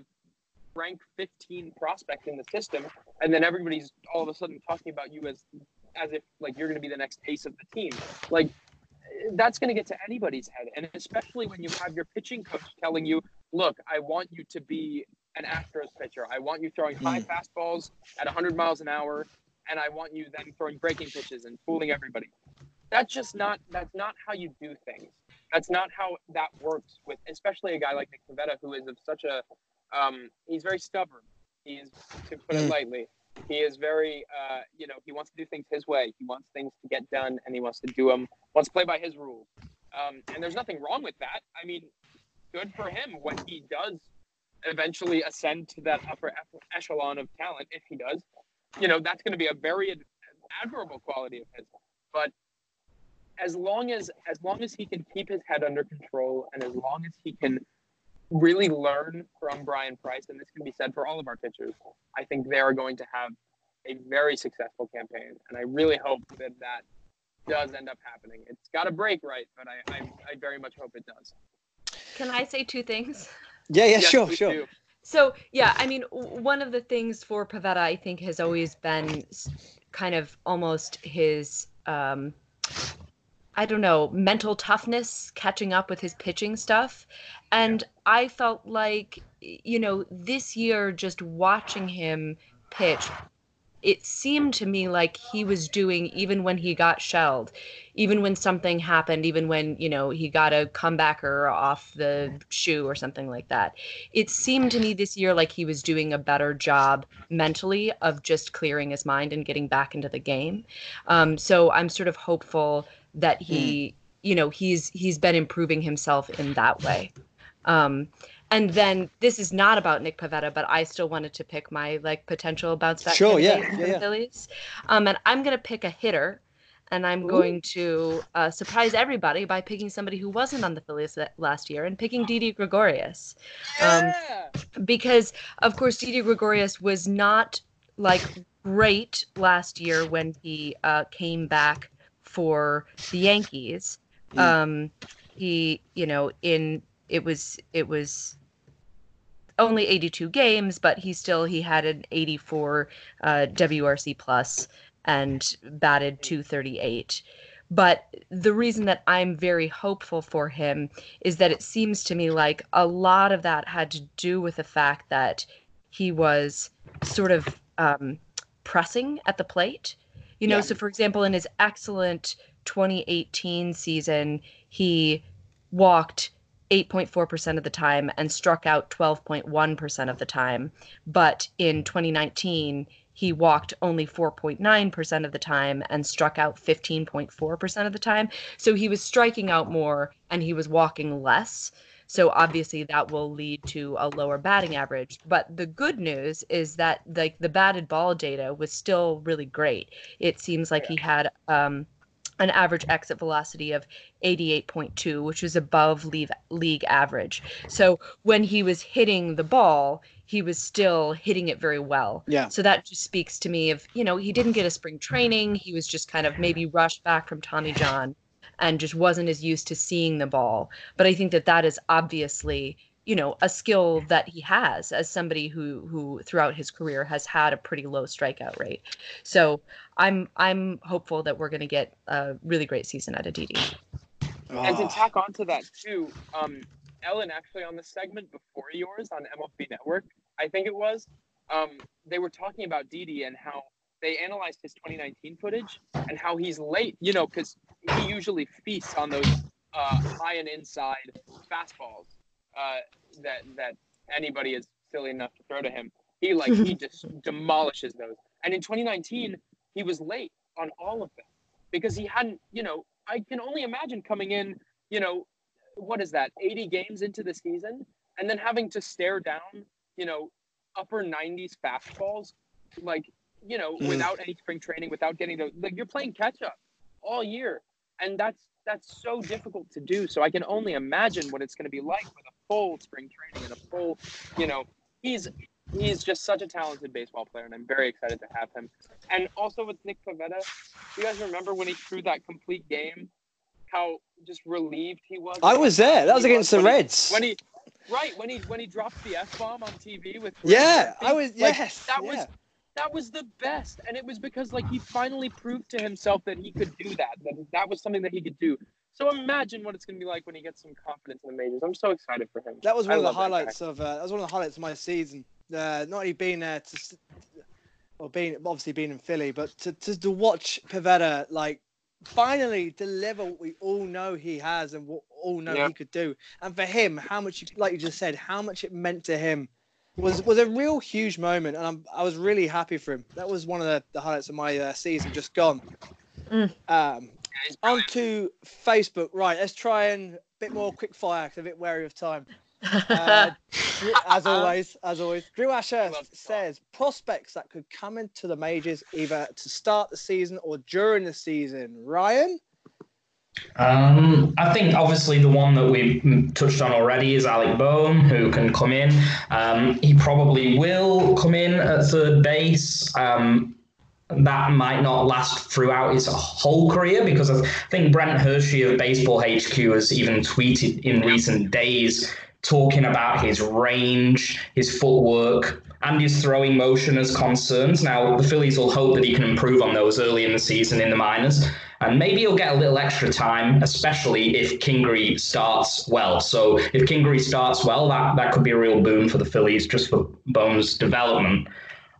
rank fifteen prospect in the system, and then everybody's all of a sudden talking about you as as if like you're going to be the next ace of the team. Like that's going to get to anybody's head. And especially when you have your pitching coach telling you, look, I want you to be an Astros pitcher. I want you throwing high fastballs at one hundred miles an hour. And I want you then throwing breaking pitches and fooling everybody. That's just not, that's not how you do things. That's not how that works with, especially a guy like Nick Pivetta, who is of such a, um, he's very stubborn. He's, to put it lightly, he is very, uh, you know, he wants to do things his way. He wants things to get done, and he wants to do them, wants to play by his rules. Um, and there's nothing wrong with that. I mean, good for him when he does eventually ascend to that upper echelon of talent. If he does, you know, that's going to be a very admirable quality of his. But as long as, as long as he can keep his head under control, and as long as he can really learn from Brian Price, and this can be said for all of our pitchers, I think they are going to have a very successful campaign. And I really hope that that does end up happening. It's got to break right, but I, I I very much hope it does. Can I say two things? Yeah, yeah, yes, sure, sure. Do. So, yeah, I mean, one of the things for Pivetta, I think, has always been kind of almost his, um, I don't know, mental toughness, catching up with his pitching stuff. And I felt like, you know, this year, just watching him pitch, it seemed to me like he was doing, even when he got shelled, even when something happened, even when, you know, he got a comebacker off the shoe or something like that. It seemed to me this year like he was doing a better job mentally of just clearing his mind and getting back into the game. Um, so I'm sort of hopeful that he, mm. you know, he's he's been improving himself in that way. Um, And then this is not about Nick Pivetta, but I still wanted to pick my like potential bounce back. Sure, yeah, yeah, yeah. Phillies. Um, and I'm going to pick a hitter, and I'm Ooh. going to uh, surprise everybody by picking somebody who wasn't on the Phillies last year and picking Didi Gregorius. Um, yeah. Because, of course, Didi Gregorius was not like great last year when he uh, came back for the Yankees. Mm. Um, he, you know, in it was it was. only eighty-two games, but he still he had an eighty-four uh, W R C plus and batted two thirty-eight. But the reason that I'm very hopeful for him is that it seems to me like a lot of that had to do with the fact that he was sort of um, pressing at the plate. You know, yeah. So for example, in his excellent twenty eighteen season, he walked eight point four percent of the time and struck out twelve point one percent of the time. But in twenty nineteen, he walked only four point nine percent of the time and struck out fifteen point four percent of the time. So he was striking out more and he was walking less. So obviously that will lead to a lower batting average. But the good news is that like the batted ball data was still really great. It seems like he had um, an average exit velocity of eighty-eight point two, which was above leave, league average. So when he was hitting the ball, he was still hitting it very well. Yeah. So that just speaks to me of, you know, he didn't get a spring training. He was just kind of maybe rushed back from Tommy John and just wasn't as used to seeing the ball. But I think that that is obviously, you know, a skill that he has as somebody who who throughout his career has had a pretty low strikeout rate. So I'm I'm hopeful that we're going to get a really great season out of Didi. Oh. And to tack on to that too, um, Ellen actually on the segment before yours on M L B Network, I think it was, um, they were talking about Didi and how they analyzed his twenty nineteen footage and how he's late, you know, because he usually feasts on those uh, high and inside fastballs. Uh, that that anybody is silly enough to throw to him. He like he just demolishes those. And in twenty nineteen, he was late on all of them because he hadn't. You know, I can only imagine coming in. You know, what is that? eighty games into the season, and then having to stare down. You know, upper nineties fastballs, like you know, mm. without any spring training, without getting those. Like you're playing catch up all year, and that's that's so difficult to do. So I can only imagine what it's going to be like with a full spring training and a full, you know, he's he's just such a talented baseball player, and I'm very excited to have him. And also with Nick Pivetta, you guys remember when he threw that complete game, how just relieved he was? I was there. That was against the Reds. When he, right, when he when he dropped the F-bomb on T V with yeah, I was yes. That was That was the best, and it was because, like, he finally proved to himself that he could do that, that that was something that he could do. So imagine what it's going to be like when he gets some confidence in the majors. I'm so excited for him. That was one I of the highlights that of uh, that was one of the highlights of my season. Uh, not only being there, to, or being obviously being in Philly, but to, to to watch Pivetta like finally deliver what we all know he has and what all know yeah. he could do, and for him, how much, like you just said, how much it meant to him. Was was a real huge moment, and I'm, I was really happy for him. That was one of the, the highlights of my uh, season just gone. Mm. Um, on to Facebook. Right, let's try and a bit more quick fire because I'm a bit wary of time. Uh, as always, as always. Drew Asher says, prospects that could come into the majors either to start the season or during the season. Ryan? Um, I think obviously the one that we've touched on already is Alec Bohm, who can come in. Um, he probably will come in at third base. Um, that might not last throughout his whole career because I think Brent Hershey of Baseball H Q has even tweeted in recent days talking about his range, his footwork, and his throwing motion as concerns. Now, the Phillies will hope that he can improve on those early in the season in the minors. And maybe he'll get a little extra time, especially if Kingery starts well. So if Kingery starts well, that, that could be a real boon for the Phillies just for Bohm's development.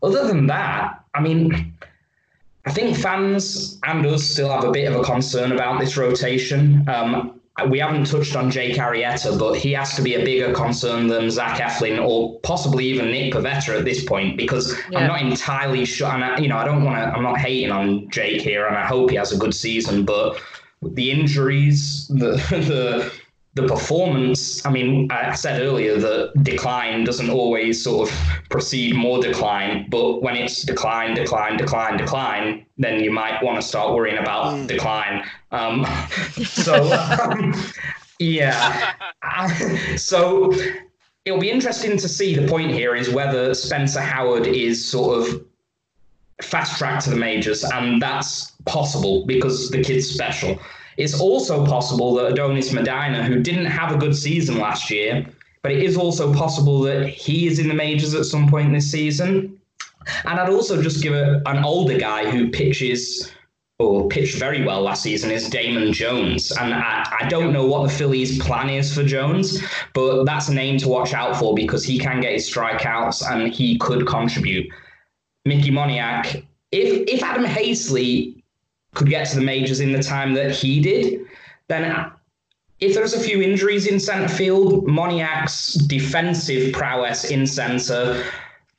Other than that, I mean, I think fans and us still have a bit of a concern about this rotation. Um, we haven't touched on Jake Arrieta, but he has to be a bigger concern than Zach Eflin or possibly even Nick Pivetta at this point, because yeah. I'm not entirely sure. And I, you know, I don't want to, I'm not hating on Jake here, and I hope he has a good season, but the injuries, the, the, the performance, I mean, I said earlier that decline doesn't always sort of precede more decline, but when it's decline, decline, decline, decline, then you might want to start worrying about mm. decline. Um, so, um, yeah. So it'll be interesting to see. The point here is whether Spencer Howard is sort of fast track to the majors, and that's possible because the kid's special. It's also possible that Adolis Medina, who didn't have a good season last year, but it is also possible that he is in the majors at some point this season. And I'd also just give a, an older guy who pitches or pitched very well last season is Damon Jones. And I, I don't know what the Phillies' plan is for Jones, but that's a name to watch out for because he can get his strikeouts and he could contribute. Mickey Moniak, if, if Adam Haseley could get to the majors in the time that he did, then if there's a few injuries in centre field, Moniak's defensive prowess in centre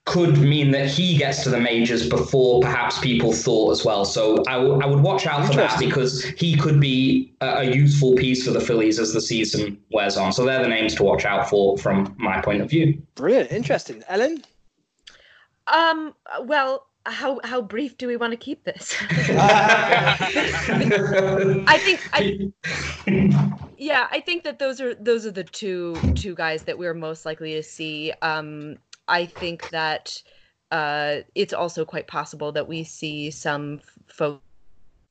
could mean that he gets to the majors before perhaps people thought as well. So I, w- I would watch out for that because he could be a, a useful piece for the Phillies as the season wears on. So they're the names to watch out for from my point of view. Brilliant. Interesting. Ellen? Um. Well... How how brief do we want to keep this? I think I, yeah, I think that those are those are the two two guys that we're most likely to see. Um, I think that uh, it's also quite possible that we see some folks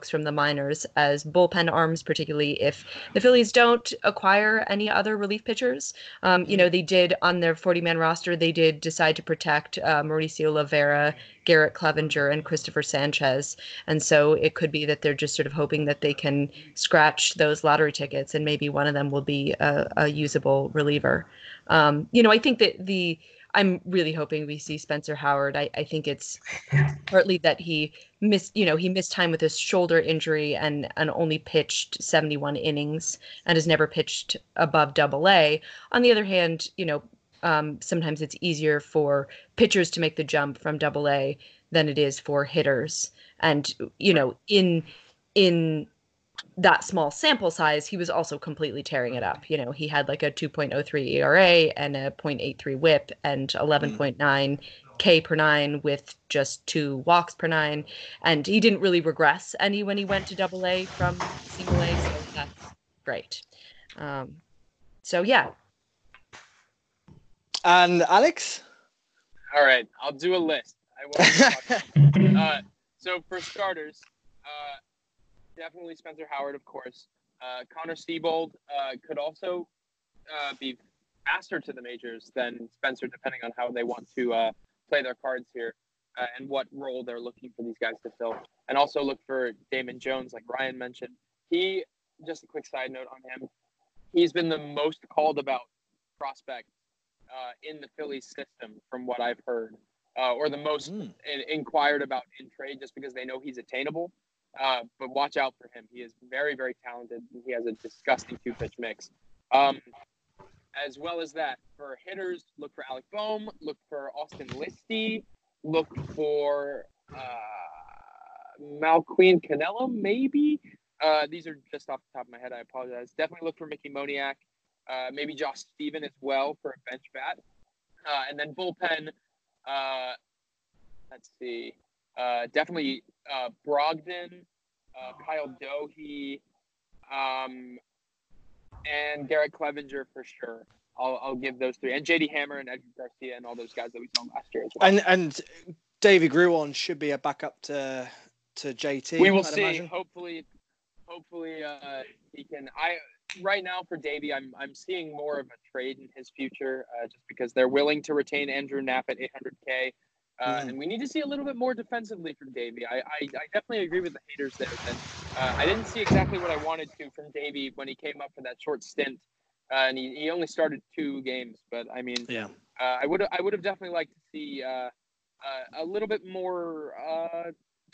from the minors as bullpen arms, particularly if the Phillies don't acquire any other relief pitchers. Um, you know, they did on their forty-man roster. They did decide to protect uh, Mauricio Olivera, Garrett Clevenger, and Christopher Sanchez. And so it could be that they're just sort of hoping that they can scratch those lottery tickets and maybe one of them will be a, a usable reliever. Um, you know, I think that the, I'm really hoping we see Spencer Howard. I, I think it's partly that he missed, you know, he missed time with his shoulder injury and, and only pitched seventy-one innings and has never pitched above double A. On the other hand, you know, Um, sometimes it's easier for pitchers to make the jump from double A than it is for hitters. And, you know, in in that small sample size, he was also completely tearing it up. You know, he had like a two point oh three E R A and a point eight three whip and eleven point nine K per nine with just two walks per nine. And he didn't really regress any when he went to double A from single A. So that's great. Um, so, yeah. And Alex? All right, I'll do a list. I will. uh, so for starters, uh, definitely Spencer Howard, of course. Uh, Connor Siebold uh, could also uh, be faster to the majors than Spencer, depending on how they want to uh, play their cards here uh, and what role they're looking for these guys to fill. And also look for Damon Jones, like Ryan mentioned. He, just a quick side note on him, he's been the most called about prospect Uh, in the Phillies system, from what I've heard, uh, or the most mm. in- inquired about in trade, just because they know he's attainable. Uh, but watch out for him. He is very, very talented. He has a disgusting two-pitch mix. Um, as well as that, for hitters, look for Alec Bohm, look for Austin Listy, look for uh, Malquin Canelo, maybe. Uh, these are just off the top of my head. I apologize. Definitely look for Mickey Moniak. Uh, maybe Josh Steven as well for a bench bat. Uh, and then bullpen, uh, let's see, uh, definitely uh, Brogdon, uh, Kyle Dohe, um, and Garrett Clevenger for sure. I'll, I'll give those three. And J D Hammer and Edgar Garcia and all those guys that we saw last year as well. And, and David Gruan should be a backup to to J T. We will I'd see. Imagine. Hopefully, hopefully uh, he can... I. Right now for Davey, I'm I'm seeing more of a trade in his future uh, just because they're willing to retain Andrew Knapp at eight hundred K. Uh, mm. And we need to see a little bit more defensively from Davey. I, I, I definitely agree with the haters there. But, uh, I didn't see exactly what I wanted to from Davey when he came up for that short stint. Uh, and he, he only started two games. But, I mean, yeah. uh, I would I would have definitely liked to see uh, uh, a little bit more uh,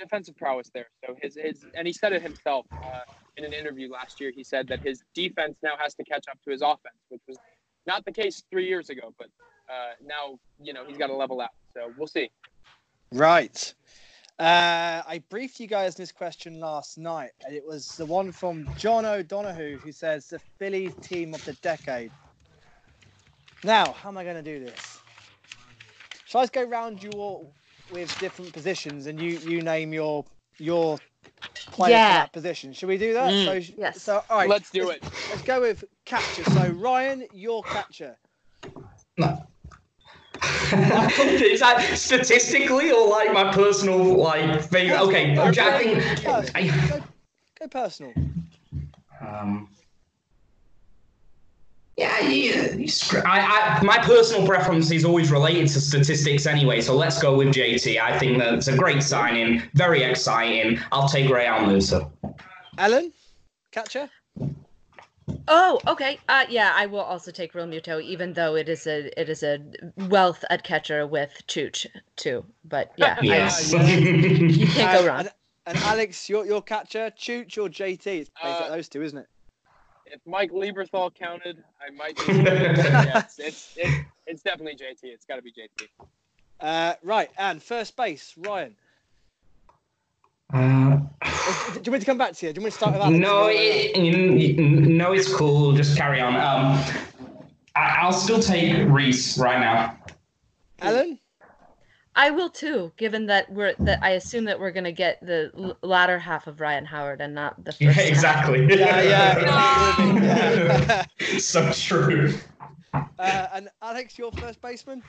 defensive prowess there. So his, his and he said it himself. Uh, In an interview last year, he said that his defense now has to catch up to his offense, which was not the case three years ago. But uh, now, you know, he's got to level out. So we'll see. Right. Uh, I briefed you guys this question last night, and it was the one from John O'Donoghue, who says the Phillies team of the decade. Now, how am I going to do this? Shall I just go round you all with different positions, and you, you name your your player yeah. for that position? Should we do that? Mm. So, yes. So, all right, let's do let's, it. Let's go with catcher. So, Ryan, your catcher. No. Is that statistically or like my personal like thing? Okay, go, I think go, I, go personal. Um, yeah, yeah you, I, I, my personal preference is always related to statistics anyway. So let's go with J T. I think that's a great signing, very exciting. I'll take Ray Almuso. Alan, catcher. Oh, okay. Uh, yeah, I will also take Realmuto, even though it is a it is a wealth at catcher with Chooch too. But yeah, yes. I, you can't uh, go wrong. And, and Alex, your your catcher, Chooch or J T? It's uh, those two, isn't it? If Mike Lieberthal counted, I might. Be yes, it's it's it's definitely J T. It's got to be J T. Uh, right, and first base, Ryan. Uh, do you want me to come back to you? Do you want me to start with that? No, it, it, no, it's cool. Just carry on. Um, I, I'll still take Rhys right now. Alan, I will too. Given that we're that, I assume that we're going to get the latter half of Ryan Howard and not the first. Yeah, exactly. Half. yeah, yeah. yeah. So true. Uh, and Alex, your first baseman.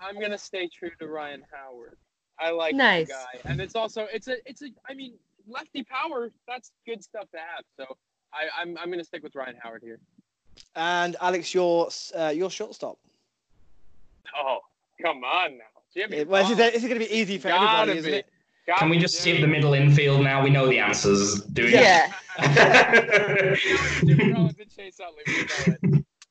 I'm going to stay true to Ryan Howard. I like nice. the guy, and it's also it's a it's a I mean lefty power. That's good stuff to have. So I, I'm I'm gonna stick with Ryan Howard here. And Alex, your uh, your shortstop. Oh come on now, Jimmy. It, well, oh, this is gonna be easy for everybody, be. isn't it? Gotta Can we just skip the middle infield now? We know the answers. Do we? Yeah.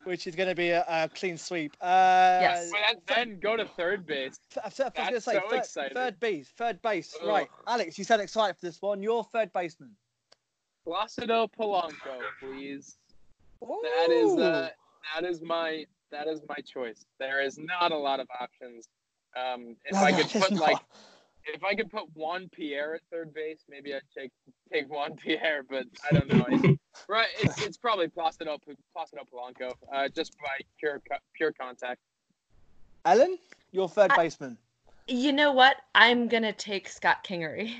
Which is going to be a, a clean sweep. Uh, yes. Well, then go to third base. I was going to say, so third, third base, third base. Ugh. Right. Alex, you sound excited for this one. You're third baseman. Placido Polanco, please. Ooh. That is uh, that is my that is my choice. There is not a lot of options. Um, if no, I could put not. like, if I could put Juan Pierre at third base, maybe I'd take take Juan Pierre. But I don't know. Right, it's it's probably Placido Placido Polanco, uh, just by pure pure contact. Alan, your third I, baseman. You know what? I'm gonna take Scott Kingery.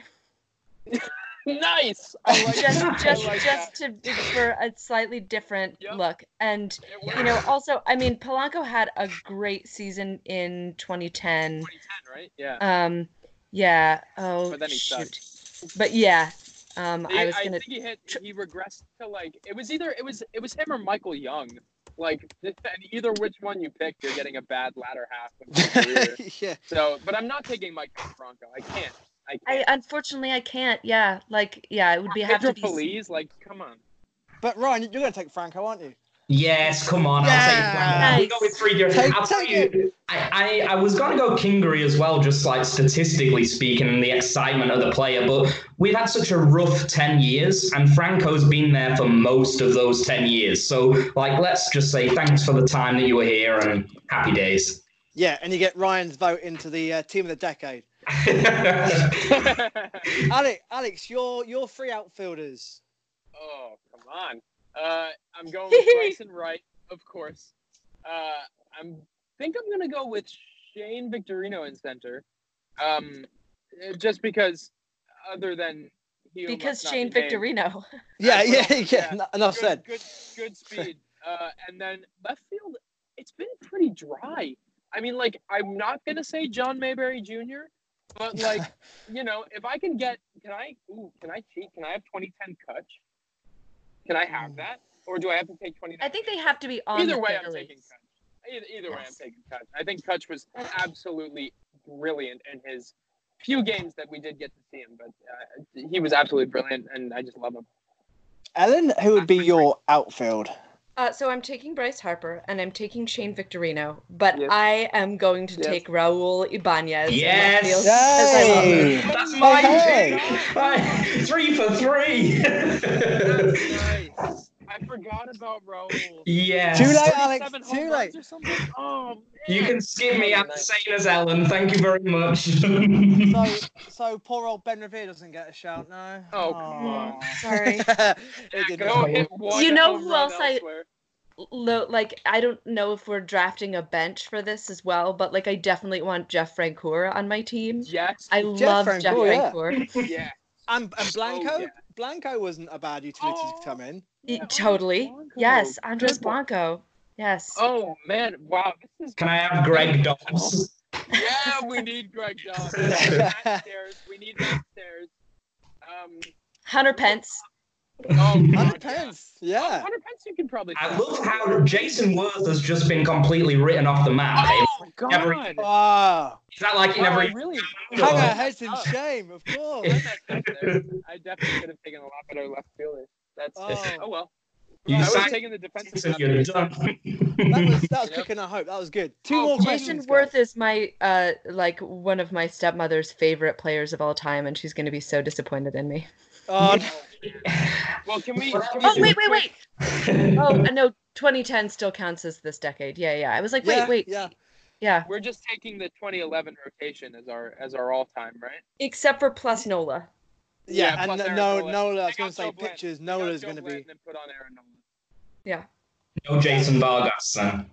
Nice. I like just that. just I like just that. to for a slightly different yep. look, and you know, also, I mean, Polanco had a great season in twenty ten. twenty ten, right? Yeah. Um, yeah. Oh, but then he shoot. Sucked. But yeah. Um, I, was I think he hit. He regressed to like it was either it was it was him or Michael Young, like and either which one you pick, you're getting a bad latter half of your career. yeah. So, but I'm not taking Michael Franco. I can't. I, can't. I unfortunately I can't. Yeah, like yeah, it would be have to be. Please, like come on. But Ryan, you're gonna take Franco, aren't you? Yes, come on. Yeah. I'll take Franco. Nice. I'll go with three different. I'll tell you, I, I, I was going to go Kingery as well, just like statistically speaking and the excitement of the player. But we've had such a rough ten years, and Franco's been there for most of those ten years. So, like, let's just say thanks for the time that you were here and happy days. Yeah, and you get Ryan's vote into the uh, team of the decade. Alex, Alex, your, your three outfielders. Oh, come on. Uh, I'm going with Bryson Wright, of course. Uh, I'm think I'm gonna go with Shane Victorino in center, um, just because. Other than he because Shane Victorino. Yeah, yeah, yeah, yeah. Enough good, said. Good, good speed. Uh, and then left field, it's been pretty dry. I mean, like I'm not gonna say John Mayberry Junior, but like you know, if I can get, can I? Ooh, can I cheat? Can I have twenty ten Kutch? Can I have that, or do I have to take twenty? I think they have to be on. Either way, I'm taking Kutch. Either, either yes. way, I'm taking Kutch. I think Kutch was absolutely brilliant in his few games that we did get to see him, but uh, he was absolutely brilliant, and I just love him. Ellen, who would be your outfield? Uh, so I'm taking Bryce Harper, and I'm taking Shane Victorino, but yes. I am going to yes. take Raul Ibanez. Yes! Feels, hey. I That's my hey. pick! Three for three! That's nice. I forgot about Raul. Yeah. Too late, Alex. Too late. Oh, you can skip me. I'm the same as Alan. Thank you very much. so, so poor old Ben Revere doesn't get a shout now. Oh, oh, come on. Sorry. yeah, go hit one you know who else elsewhere. I lo- like? I don't know if we're drafting a bench for this as well, but like, I definitely want Jeff Francoeur on my team. Yes, I Jeff love Francoeur, Jeff Francoeur. Yeah. yeah. And, and Blanco, oh, yeah. Blanco wasn't a bad utility oh, to come in. Yeah, totally. Blanco. Yes, Andres Blanco. Yes. Oh, man. Wow. This is Can I have Greg Dobbs? yeah, we need Greg Dobbs. we need upstairs. Um, Hunter Pence. Oh, Hunter Pence. Yeah. Hunter Pence, you can probably. I love how Jason Worth has just been completely written off the map. Oh, God. Every... Oh. Is that like in oh, every. Really? Hang our heads in oh. shame, of course. I definitely could have taken a lot better left fielder. That's. Oh, oh well. You I was taking the defensive side. That was, that was yep. picking a hope. That was good. Two oh, more questions. Jason Worth is my, uh, like, one of my stepmother's favorite players of all time, and she's going to be so disappointed in me. Oh, no. well, can we? Can oh, we wait, wait, wait. oh, no, twenty ten still counts as this decade. Yeah, yeah. I was like, wait, yeah, wait. Yeah. Yeah. We're just taking the twenty eleven rotation as our as our all-time, right? Except for plus Nola. Yeah, yeah, and no, Nola. Nola, I was going to say pictures. Nola is going to be. Put on Aaron Nola. Yeah. No Jason Vargas, son.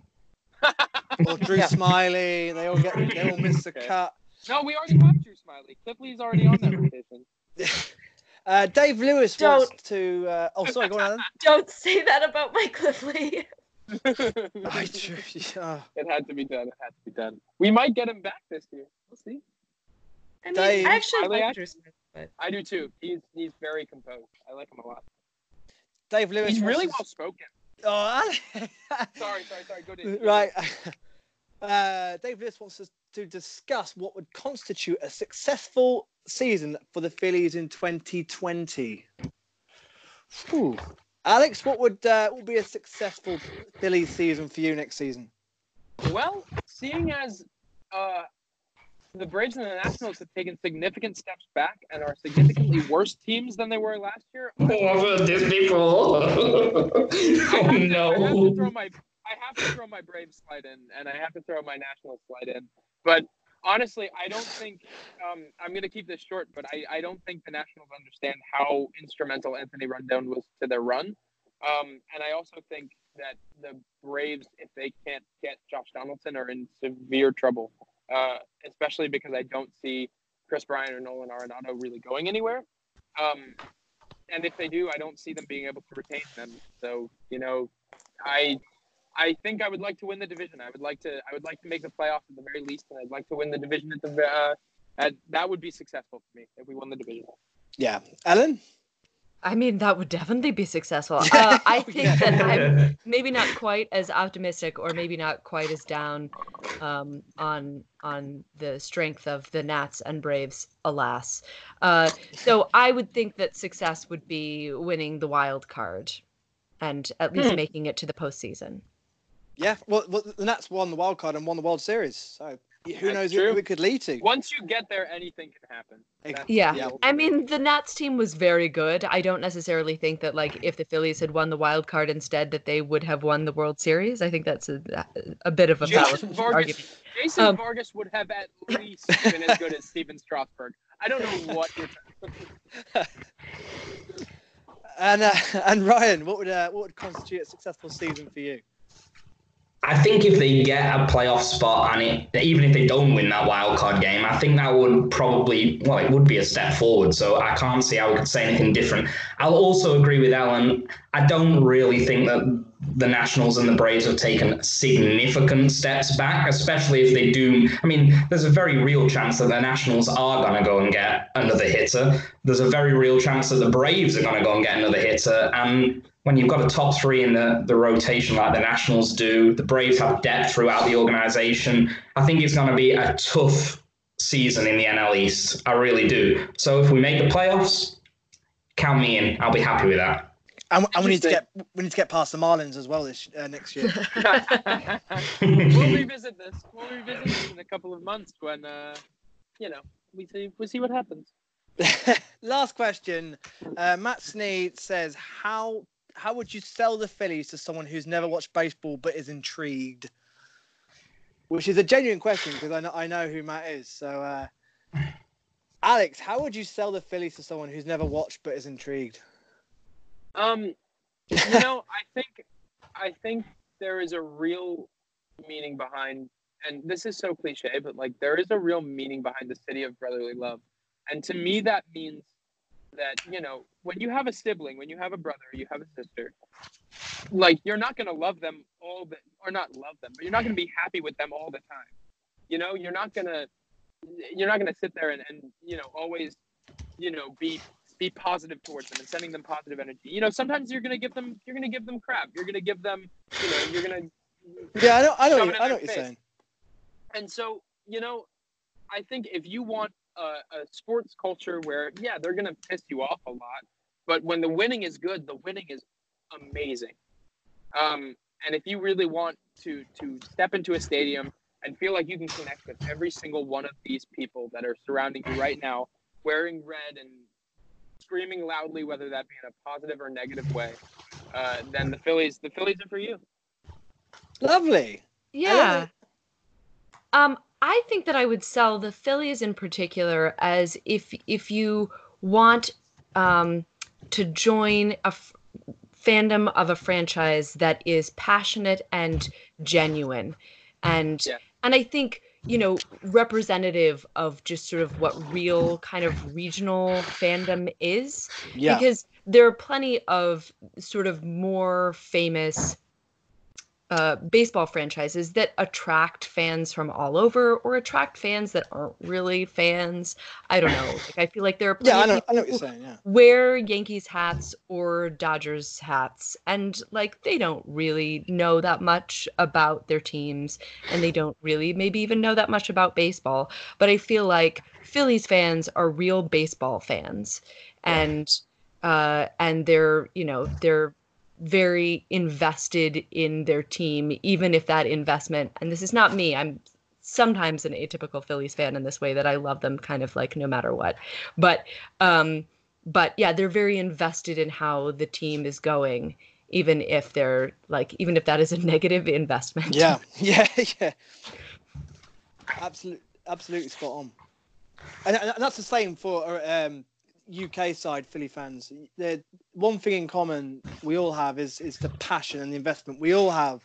or Drew yeah. Smiley. They all get. They all miss the okay. cut. No, we already have Drew Smiley. Cliff Lee's already on that rotation. uh, Dave Lewis Don't. wants to. Uh, oh, sorry, go on, Alan. Don't say that about my Cliff Lee. I, yeah. It had to be done. It had to be done. We might get him back this year. We'll see. I mean, Dave, I actually like actually, Drew Smith, but... I do too. He's he's very composed. I like him a lot. Dave Lewis. He's really well spoken. Oh, I... sorry, sorry, sorry. Go Dave. Right. Uh, Dave Lewis wants us to discuss what would constitute a successful season for the Phillies in twenty twenty. Ooh. Alex, what would uh, what would be a successful Phillies season for you next season? Well, seeing as. Uh, The Braves and the Nationals have taken significant steps back and are significantly worse teams than they were last year. Oh, these people! Oh no! I have to throw my I have to throw my Braves slide in, and I have to throw my Nationals slide in. But honestly, I don't think um, I'm going to keep this short. But I, I don't think the Nationals understand how instrumental Anthony Rendon was to their run, um, and I also think that the Braves, if they can't get Josh Donaldson, are in severe trouble. Uh, especially because I don't see Kris Bryant or Nolan Arenado really going anywhere. Um, and if they do, I don't see them being able to retain them. So, you know, I I think I would like to win the division. I would like to I would like to make the playoffs at the very least, and I'd like to win the division at the uh, at, that would be successful for me if we won the division. Yeah. Alan? I mean, that would definitely be successful. Uh, I think that I'm maybe not quite as optimistic, or maybe not quite as down um, on on the strength of the Nats and Braves, alas. Uh, so I would think that success would be winning the wild card, and at least hmm. making it to the postseason. Yeah, well, well, the Nats won the wild card and won the World Series, so. Who That's knows who it could lead to? Once you get there, anything can happen. That's yeah. yeah. I mean, the Nats team was very good. I don't necessarily think that, like, if the Phillies had won the wild card instead, that they would have won the World Series. I think that's a, a bit of a Jason valid argument. Jason um, Vargas would have at least been as good as Stephen Strasburg. I don't know what you're talking And uh, and Ryan, what would uh, what would constitute a successful season for you? I think if they get a playoff spot, and it, even if they don't win that wild card game, I think that would probably, well, it would be a step forward. So I can't see how we could say anything different. I'll also agree with Alan. I don't really think that the Nationals and the Braves have taken significant steps back, especially if they do. I mean, there's a very real chance that the Nationals are going to go and get another hitter. There's a very real chance that the Braves are going to go and get another hitter. And when you've got a top three in the, the rotation like the Nationals do, the Braves have depth throughout the organization. I think it's going to be a tough season in the N L East. I really do. So if we make the playoffs, count me in. I'll be happy with that. And, and we need to get we need to get past the Marlins as well this uh, next year. We'll revisit this. We'll revisit this in a couple of months when uh, you know we see we see what happens. Last question. Uh, Matt Sneed says, "How how would you sell the Phillies to someone who's never watched baseball but is intrigued? Which is a genuine question because I know I know who Matt is. So, uh, Alex, how would you sell the Phillies to someone who's never watched but is intrigued? Um, you know, I think I think there is a real meaning behind, and this is so cliche, but like there is a real meaning behind the city of brotherly love, and to me that means that, you know, when you have a sibling, when you have a brother, you have a sister, like you're not going to love them all the, or not love them, but you're not going to be happy with them all the time. You know, you're not going to, you're not going to sit there and, and, you know, always, you know, be, be positive towards them and sending them positive energy. You know, sometimes you're going to give them, you're going to give them crap. You're going to give them, you know, you're going to. Yeah, I know, I know, you, I know what you're saying. And so, you know, I think if you want A, a sports culture where, yeah, they're going to piss you off a lot, but when the winning is good, the winning is amazing. Um, and if you really want to to step into a stadium and feel like you can connect with every single one of these people that are surrounding you right now, wearing red and screaming loudly, whether that be in a positive or negative way, uh, then the Phillies, the Phillies are for you. Lovely. Yeah. Um. I think that I would sell the Phillies in particular as if if you want um, to join a f- fandom of a franchise that is passionate and genuine, and yeah. and I think, you know, representative of just sort of what real kind of regional fandom is, yeah. because there are plenty of sort of more famous Uh, baseball franchises that attract fans from all over, or attract fans that aren't really fans. I don't know. Like, I feel like there are plenty yeah, I know, of people I know what you're saying, yeah. wear Yankees hats or Dodgers hats, and like they don't really know that much about their teams, and they don't really maybe even know that much about baseball. But I feel like Phillies fans are real baseball fans, and uh, and they're you know they're. very invested in their team, even if that investment, and this is not me, I'm sometimes an atypical Phillies fan in this way, that I love them kind of like no matter what, but um but yeah, they're very invested in how the team is going, even if they're like, even if that is a negative investment. Yeah, yeah, yeah, absolutely, absolutely spot on. And, and that's the same for um U K side Philly fans. The one thing in common we all have is is the passion and the investment we all have.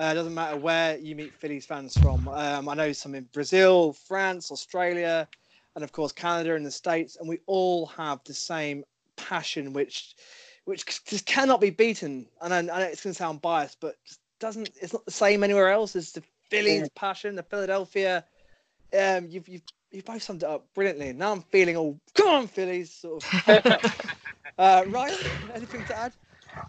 Uh, doesn't matter where you meet Phillies fans from. Um, I know some in Brazil, France, Australia, and of course Canada and the States. And we all have the same passion, which which just cannot be beaten. And I, I know it's going to sound biased, but just doesn't it's not the same anywhere else. It's the Phillies passion, the Philadelphia. Um, you've you've. You both summed it up brilliantly. Now I'm feeling all, come on, Phillies. Sort of. uh, Ryan, anything to add?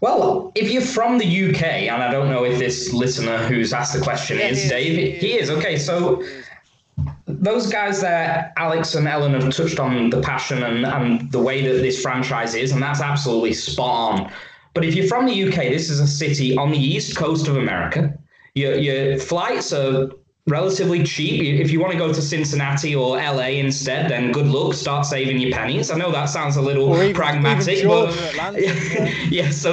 Well, if you're from the U K, and I don't know if this listener who's asked the question yeah, is, he is, Dave. He is. He is. Okay, so those guys there, Alex and Ellen, have touched on the passion and, and the way that this franchise is, and that's absolutely spot on. But if you're from the U K, this is a city on the east coast of America. Your, your flights are relatively cheap. If you want to go to Cincinnati or L A instead, then good luck, start saving your pennies. I know that sounds a little even, pragmatic, even but Atlanta, yeah, yeah, so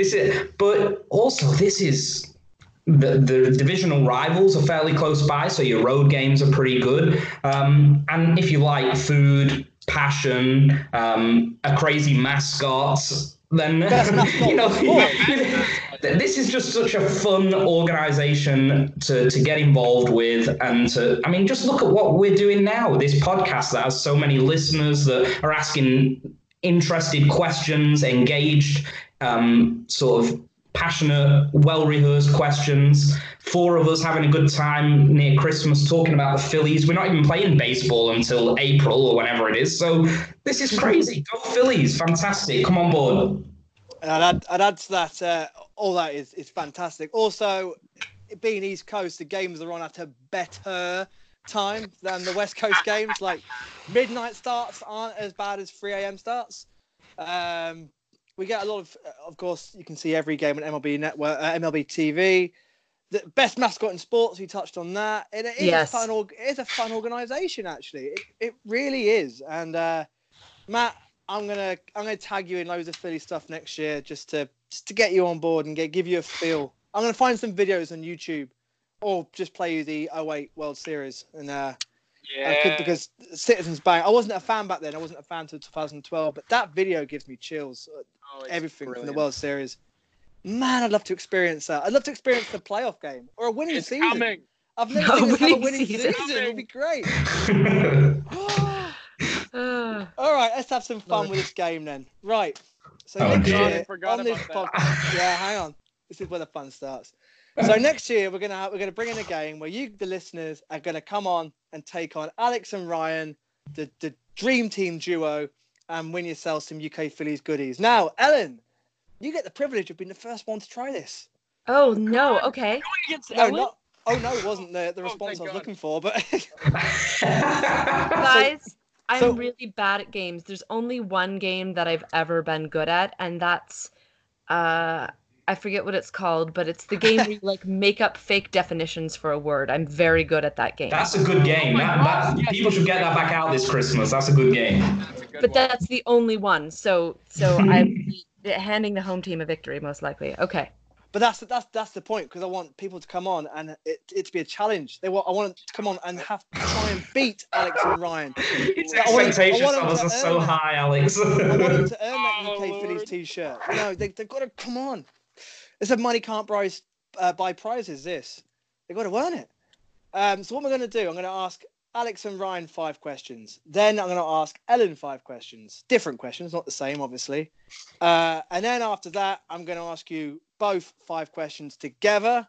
this is, but also this is the, the divisional rivals are fairly close by, so your road games are pretty good. Um, and if you like food, passion, um, a crazy mascot, then you know, this is just such a fun organization to, to get involved with. And to, I mean, just look at what we're doing now. This podcast that has so many listeners that are asking interested questions, engaged, um, sort of passionate, well-rehearsed questions. Four of us having a good time near Christmas talking about the Phillies. We're not even playing baseball until April or whenever it is. So this is crazy. Go Phillies. Fantastic. Come on board. And I'd add, I'd add to that, uh, all that is, is fantastic. Also, being East Coast, the games are on at a better time than the West Coast games. Like, midnight starts aren't as bad as three a.m. starts. Um, we get a lot of, of course, you can see every game on M L B Network, uh, M L B T V. The best mascot in sports, we touched on that. And it is yes. a fun, org- it is a fun organisation, actually. It, it really is. And uh, Matt, I'm gonna I'm gonna tag you in loads of Philly stuff next year just to just to get you on board and get give you a feel. I'm gonna find some videos on YouTube, or just play the oh eight World Series and uh yeah uh, because Citizens Bank. I wasn't a fan back then. I wasn't a fan until twenty twelve, but that video gives me chills. Oh, everything brilliant. From the World Series. Man, I'd love to experience that. I'd love to experience the playoff game or a winning it's season. Coming. I've never seen have a winning season. season. It would be great. All right, let's have some fun with this game then. Right. So oh, next dear. year, on this podcast, yeah, hang on. This is where the fun starts. So next year, we're gonna have, we're gonna bring in a game where you, the listeners, are gonna come on and take on Alex and Ryan, the the dream team duo, and win yourselves some U K Phillies goodies. Now, Ellen, you get the privilege of being the first one to try this. Oh no! God. Okay. No, not, oh no! It wasn't the the response oh, I was God. looking for, but guys. I'm so, really bad at games. There's only one game that I've ever been good at, and that's, uh, I forget what it's called, but it's the game where you, like, make up fake definitions for a word. I'm very good at that game. That's a good game. That, that, yes, people should get that back out this Christmas. That's a good game. That's a good but one. That's the only one, so so I'm handing the home team a victory, most likely. Okay. But that's that's that's the point, because I want people to come on and it, it to be a challenge. They want I want them to come on and have to try and beat Alex and Ryan. Its expectations levels are so high, Alex. I want them to earn that U K oh, Phillies T-shirt. No, they they've got to come on. It's a money can't buy, uh, buy prizes. This they've got to earn it. Um, so what we're going to do? I'm going to ask Alex and Ryan five questions. Then I'm going to ask Ellen five questions. Different questions, not the same, obviously. Uh, and then after that, I'm going to ask you both five questions together.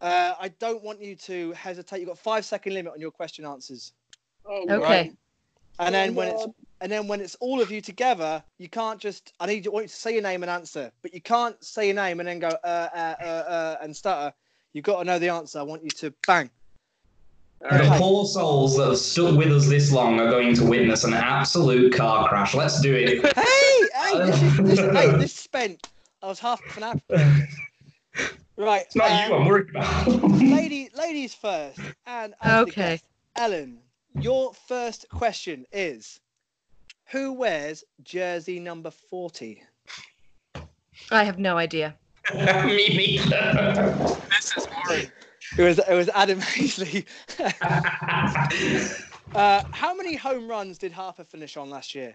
Uh, I don't want you to hesitate. You've got a five second limit on your question answers. Oh, okay. Right? And then when it's and then when it's all of you together, you can't just. I need you, I want you to say your name and answer, but you can't say your name and then go uh uh uh, uh and stutter. You've got to know the answer. I want you to bang. The poor souls that have stuck with us this long are going to witness an absolute car crash. Let's do it. Hey, hey, this is, this, hey, this is spent. I was half an hour. Right. It's not um, you I'm worried about. lady, ladies first. And okay. Guest, Ellen, your first question is, who wears jersey number forty? I have no idea. Me neither. This is boring. It was it was Adam Haseley. uh, how many home runs did Harper finish on last year?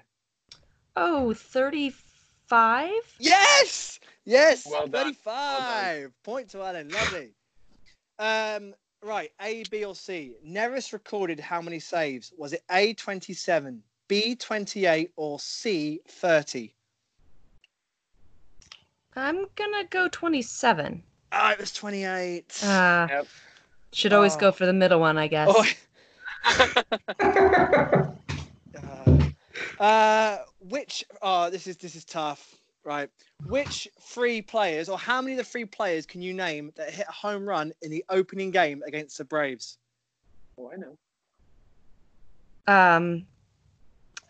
Oh, thirty-five? Yes! Yes! Well thirty-five! Well point to Adam, lovely. Um, right, A, B, or C. Neris recorded how many saves? Was it A, twenty-seven, B, twenty-eight, or C, thirty? I'm going to go twenty-seven. Oh, it was twenty-eight. Uh, yep. Should always oh. go for the middle one, I guess. Oh. uh, which, oh, this is this is tough, right? Which three players, or how many of the three players can you name that hit a home run in the opening game against the Braves? Oh, I know. Um,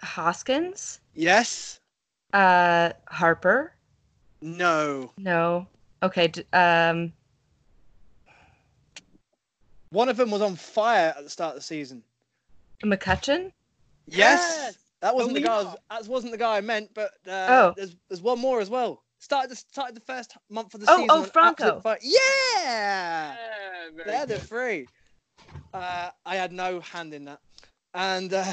Hoskins? Yes. Uh, Harper? No. No. Okay. Um, one of them was on fire at the start of the season. McCutchen? Yes, yes. That wasn't the guy. I was, that wasn't the guy I meant. But uh, oh. there's there's one more as well. Started the started the first month of the oh, season. Oh, Franco. Yeah. yeah They're good. The three. Uh, I had no hand in that. And uh,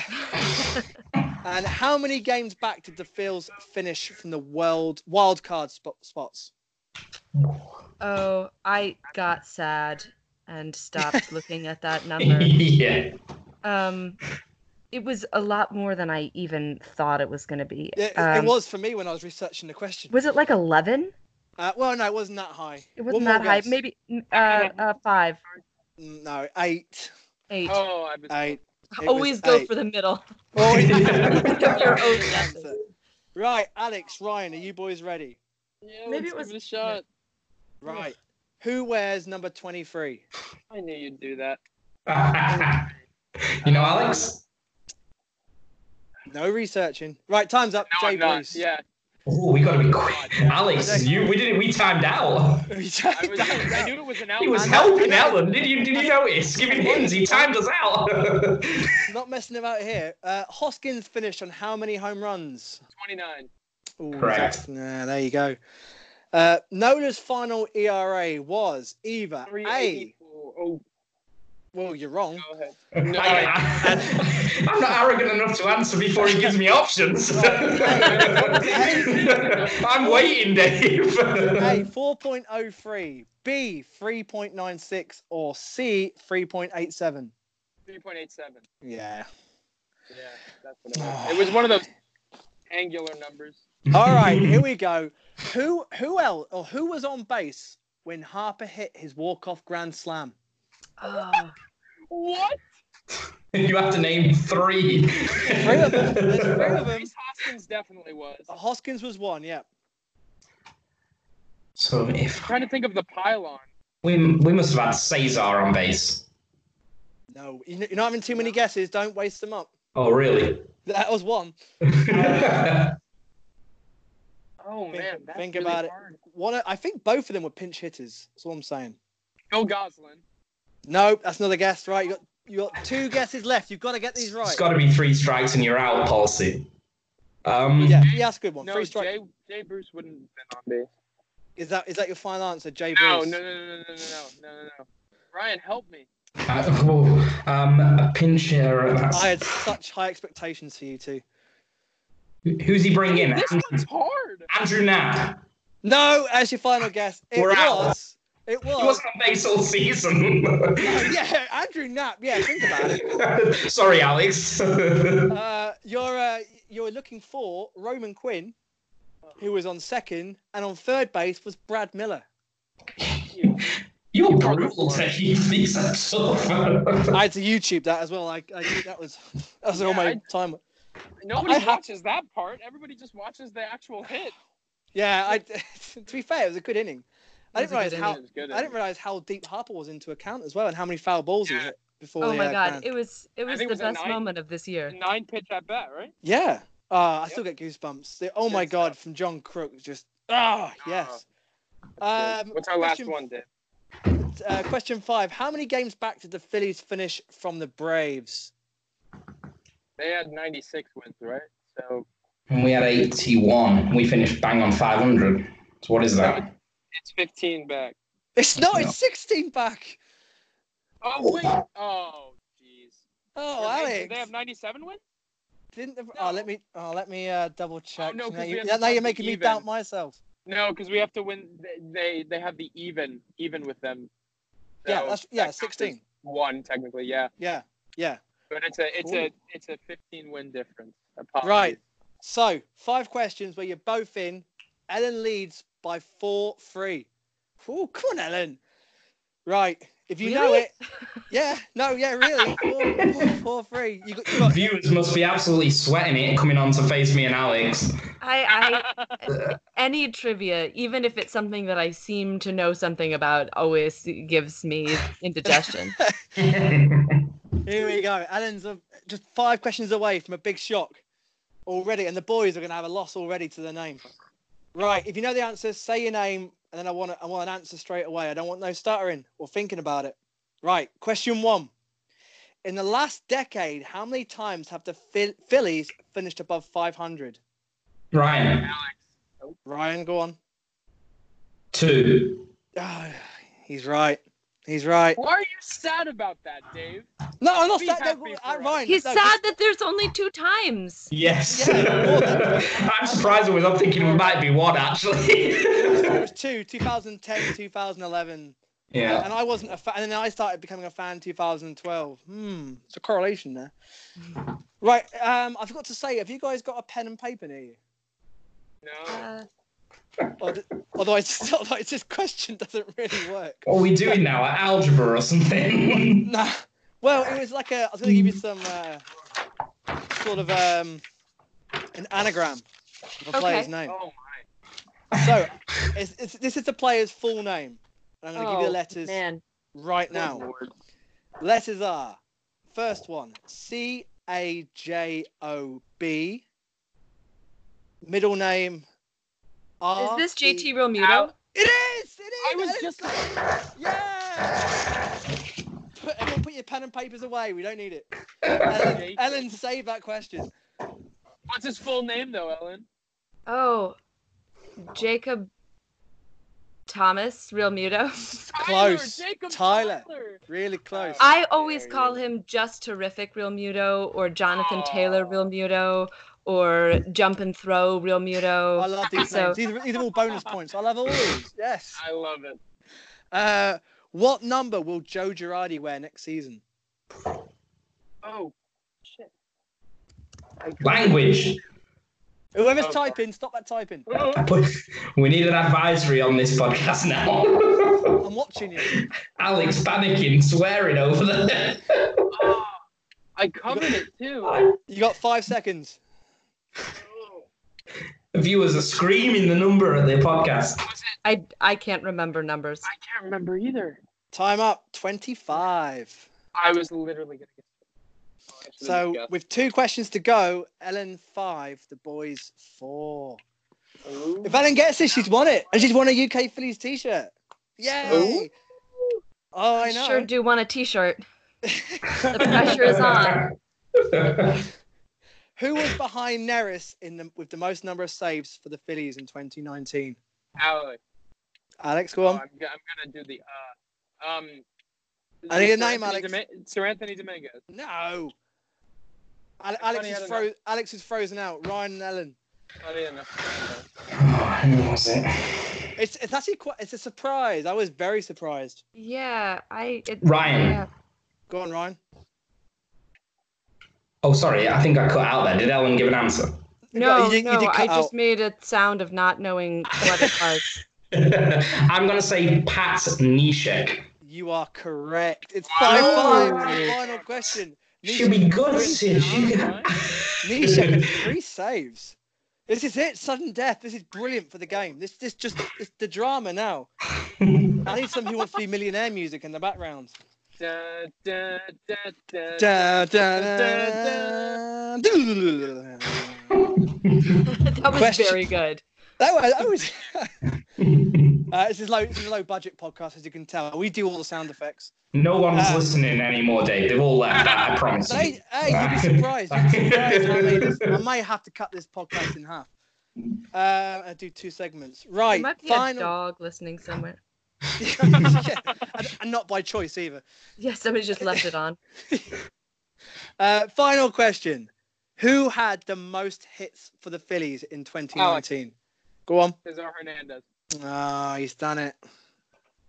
and how many games back did the Phils finish from the world wild card spot, spots? Oh, I got sad and stopped looking at that number. Yeah. Um, it was a lot more than I even thought it was going to be. Yeah, it, um, it was for me when I was researching the question. Was it like eleven? Uh, well, no, it wasn't that high. It wasn't that high. Guess? Maybe uh, uh, five. No, eight. Eight. Oh, I've been eight. Always go eight. for the middle. Always. Your own answer. Right, Alex, Ryan, are you boys ready? Yeah, maybe it was a shot. Yeah. Right. Who wears number twenty-three? I knew you'd do that. You know, Alex? No researching. Right, time's up. No, Jay Bruce. Yeah. Oh, we gotta be quick, Alex. You, we didn't. We timed out. We timed I, was, out. I knew it was an out. He was helping Alan. Did you? Did you notice? Giving hints. He timed us out. Not messing about here. Uh, Hoskins finished on how many home runs? Twenty-nine. Ooh, correct. Nah, there you go. Uh, Nola's final E R A was either a. Oh. Well, you're wrong. Go ahead. No, I, I, I'm not arrogant enough to answer before he gives me options. I'm waiting, Dave. A, four point oh three, B, three point nine six, or C, three point eight seven? three point eight seven. Yeah. Yeah, that's what it was. It was one of those angular numbers. All right, here we go. Who, who else, or who was on base when Harper hit his walk-off grand slam? Uh, what? You have to name three. Three of them. There's three of them. Hoskins definitely was. Uh, Hoskins was one, yeah. So if I'm trying to think of the pylon. We we must have had Cesar on base. No, you're not having too many guesses. Don't waste them up. Oh really? That was one. uh, oh think, man, that's think really about hard. It. One, I think both of them were pinch hitters. That's what I'm saying. Go Goslin. Nope, that's another guess, right? You got you got two guesses left. You've got to get these right. It's got to be three strikes and you're out, Palsy. Um, yeah, that's a good one. No, three strikes. Jay, Jay Bruce wouldn't have been on base. Is that is that your final answer, Jay no, Bruce? No, no, no, no, no, no, no, no, no. Ryan, help me. Uh, oh, um, a pinch hitter. I had such high expectations for you two. Who's he bringing in? This Andrew, one's hard. Andrew Knapp. No, as your final guess, it We're was. Out. It was. He wasn't on base all season. No, yeah, Andrew Knapp. Yeah, think about it. Sorry, Alex. uh, you're uh, you're looking for Roman Quinn, who was on second, and on third base was Brad Miller. You're you brutal to keep these up. I had to YouTube that as well. I, I that was that was yeah, all my I, time. Nobody I, watches that part. Everybody just watches the actual hit. Yeah, I, to be fair, it was a good inning. I didn't, realize how, I didn't realize how deep Harper was into account as well, and how many foul balls yeah. he hit before. Oh my uh, god, it was it was the it was best nine, moment of this year. Nine pitch at bat, right? Yeah. Uh, I yep. still get goosebumps. The, oh good my god, stuff. From John Crook, just ah oh, yes. Uh, um, What's our question, last one, Dave? Uh, question five: how many games back did the Phillies finish from the Braves? They had ninety-six wins, right? So. And we had eighty-one. We finished bang on five hundred. So what is that? It's fifteen back. It's not. It's sixteen back. Oh wait. Oh jeez. Oh Were Alex. They, did they have ninety-seven wins? Didn't. They, no. Oh let me. Oh let me uh, double check. Oh, no, now, you, now you're making even. me doubt myself. No, because we have to win. They, they they have the even even with them. So yeah. That's, yeah. That sixteen. One technically. Yeah. Yeah. Yeah. But it's a it's Ooh. a it's a fifteen win difference. Right. So five questions where you're both in. Ellen leads by four three. Oh, come on, Ellen. Right. If you really? know it. Yeah. No, yeah, really. Four, four, four three. You got, you got... Viewers must be absolutely sweating it coming on to face me and Alex. I, I any trivia, even if it's something that I seem to know something about, always gives me indigestion. Here we go. Ellen's just five questions away from a big shock already, and the boys are going to have a loss already to their name. Right, if you know the answer, say your name, and then I want a, I want an answer straight away. I don't want no stuttering or thinking about it. Right, question one. In the last decade, how many times have the Phil- Phillies finished above five hundred? Ryan. Alex. Oh. Ryan, go on. Two. Oh, he's right. He's right. Why are you sad about that, Dave? No, I'm not Be sad. I, Ryan, He's no, sad just... that there's only two times. Yes. Yeah, I'm surprised I was up thinking it might be one, actually. It was two, two thousand ten, two thousand eleven. Yeah. And I wasn't a fan. And then I started becoming a fan in two thousand twelve. Hmm. It's a correlation there. Right. Um, I forgot to say, have you guys got a pen and paper near you? No. Uh... Although it's, although it's this question doesn't really work. What are we doing now? Algebra or something? Nah. Well, it was like a. I was going to give you some uh, sort of um, an anagram of a okay. player's name. Oh my! So it's, it's, this is the player's full name, and I'm going to oh, give you the letters man. right now. Lord. Letters are first one C A J O B. Middle name Is this J T Realmuto? It is! It is! I was just like, yeah! Put, everyone put your pen and papers away. We don't need it. Ellen, Ellen, save that question. What's his full name, though, Ellen? Oh, Jacob Thomas Realmuto. Close. Jacob Tyler. Tyler. Really close. I always there call him Just Terrific Realmuto or Jonathan Aww. Taylor Realmuto or Jump and Throw Realmuto. I love these so. names. These are, these are all bonus points. I love all these. Yes. I love it. Uh, what number will Joe Girardi wear next season? Oh, shit. Language. Whoever's oh. typing, stop that typing. We need an advisory on this podcast now. I'm watching you. Alex panicking, swearing over there. Oh, I covered it too. You got five seconds. Oh. The viewers are screaming the number at their podcast. I, I can't remember numbers. I can't remember either. Time up, twenty-five. I was literally going to get So, with two questions to go, Ellen five, the boys four. Ooh. If Ellen gets this, she's won it. And she's won a U K Phillies t-shirt. Yay! Ooh. Oh, I know. I sure do want a t-shirt. The pressure is on. Who was behind Neris in the, with the most number of saves for the Phillies in twenty nineteen? Alex. Alex, go on. Oh, I'm, I'm going to do the... Uh, um, I need a name, Alex. Sir Anthony Dominguez. No. Alex is, fro- Alex is frozen out. Ryan and Ellen. Funny enough. Who was it? It's it's actually quite. It's a surprise. I was very surprised. Yeah, I. It, Ryan. Yeah. Go on, Ryan. Oh, sorry. I think I cut out there. Did Ellen give an answer? No, no. You, no you did cut I out. Just made a sound of not knowing what it was. I'm gonna say Pat Neshek. You are correct. It's five oh. five. Final question. She'll be good, Sid. Neshek has three saves. This is it. Sudden death. This is brilliant for the game. This, this, just it's the drama now. I need some Who Wants to Be Millionaire music in the background. Da, da, da, da, da, da, da, da, da. That was question. Very good. That was. That was uh, this is low. This is a low budget podcast, as you can tell. We do all the sound effects. No one's um, listening anymore, Dave. They've all left. I, I promise. They, hey, you'd be surprised. You'd be surprised. I, may just, I may have to cut this podcast in half. Uh, I do two segments. Right. There might be final... a dog listening somewhere. Yeah, and not by choice either. Yeah, somebody just left it on. uh, final question: who had the most hits for the Phillies in twenty nineteen? Alex. Go on. Cesar Hernandez. Ah, oh, he's done it.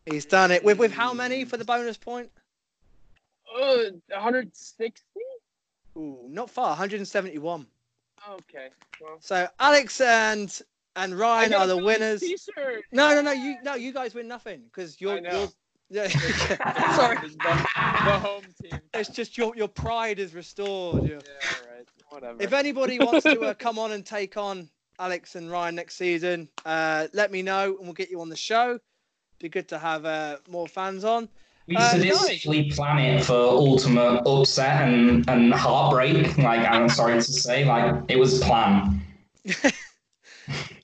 He's done it. With with how many for the bonus point? Uh, one hundred sixty? Ooh, not far. one hundred seventy-one. Okay. Well. So Alex and and Ryan are the winners. T-shirt. No, no, no. You no, you guys win nothing because you're. I know. You're yeah. Sorry. It's the, the home team. It's just your your pride is restored. You're... Yeah, right. Whatever. If anybody wants to uh, come on and take on Alex and Ryan next season, uh, let me know and we'll get you on the show. Be good to have uh, more fans on. We uh, sadistically nice. plan it for ultimate upset and, and heartbreak. Like, I'm sorry to say, like, it was planned. uh,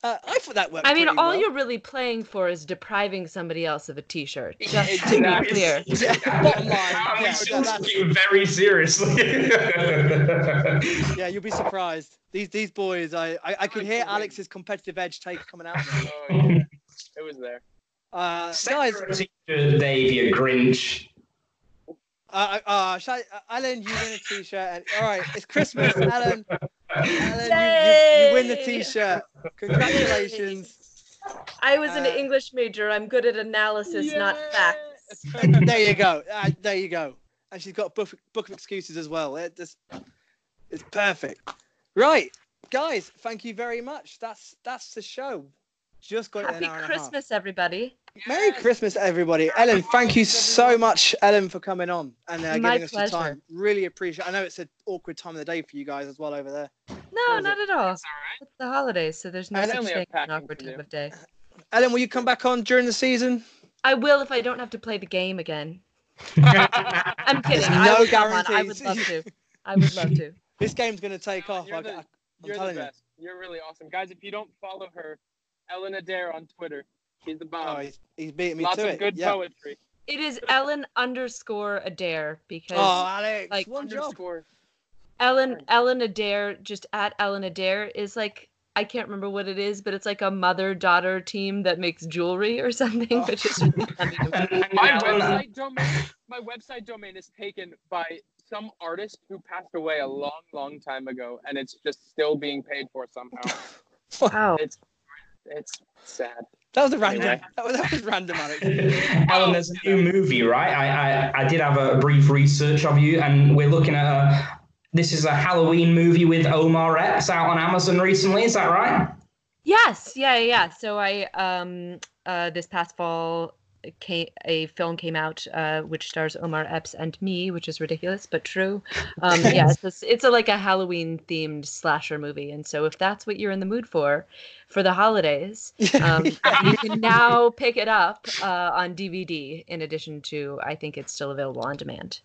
I thought that worked. I mean, all well. You're really playing for is depriving somebody else of a T-shirt. Just yeah, to that be is, clear. Yeah, yeah, we should take you very seriously. Yeah, you'll be surprised. These these boys, I I, I could hear Alex's competitive edge take coming out. Oh, yeah. It was there. Uh, guys, Dave, you Grinch. Uh, uh, shall I, Alan, you win a t-shirt. And, all right, it's Christmas, Alan. Alan, you, you, you win the t-shirt. Congratulations. I was uh, an English major. I'm good at analysis, yeah. Not facts. There you go. Uh, there you go. And she's got a book, book of excuses as well. It just, it's perfect. Right, guys, thank you very much. That's that's the show. Just got Happy Christmas, everybody. Merry yes. Christmas, everybody. Ellen, thank you so much, Ellen, for coming on and uh, giving us pleasure. Your time. Really appreciate it. I know it's an awkward time of the day for you guys as well over there. No, not it? At all. It's, all right. It's the holidays, so there's no Ellen, such thing as an awkward time of day. Ellen, will you come back on during the season? I will if I don't have to play the game again. I'm kidding. There's no I would guarantees. Come on. I would love to. I would love to. This game's going to take Ellen, off. You're, I, the, I'm you're telling the best. You. You're really awesome. Guys, if you don't follow her, Eleanor Dare on Twitter. She's the bomb. Oh, he's, he's beating me Lots to it. Lots of good yeah. poetry. It is Ellen underscore Adair because oh, Alex, like one underscore. Job. Ellen Ellen Adair, just at Ellen Adair is like, I can't remember what it is, but it's like a mother-daughter team that makes jewelry or something. Oh. Which is really funny. my website domain, my website domain is taken by some artist who passed away a long, long time ago, and it's just still being paid for somehow. Wow, it's it's sad. That was a random. Anyway. That, was, that was random, Alex. Alan, there's a new movie, right? I, I I did have a brief research of you, and we're looking at a. This is a Halloween movie with Omar Epps out on Amazon recently. Is that right? Yes. Yeah. Yeah. So I, um, uh, this past fall, came, a film came out uh, which stars Omar Epps and me, which is ridiculous but true. Um, yeah. So it's it's a, like a Halloween themed slasher movie, and so if that's what you're in the mood for, for the holidays, um, you can now pick it up uh, on D V D. In addition to, I think it's still available on demand.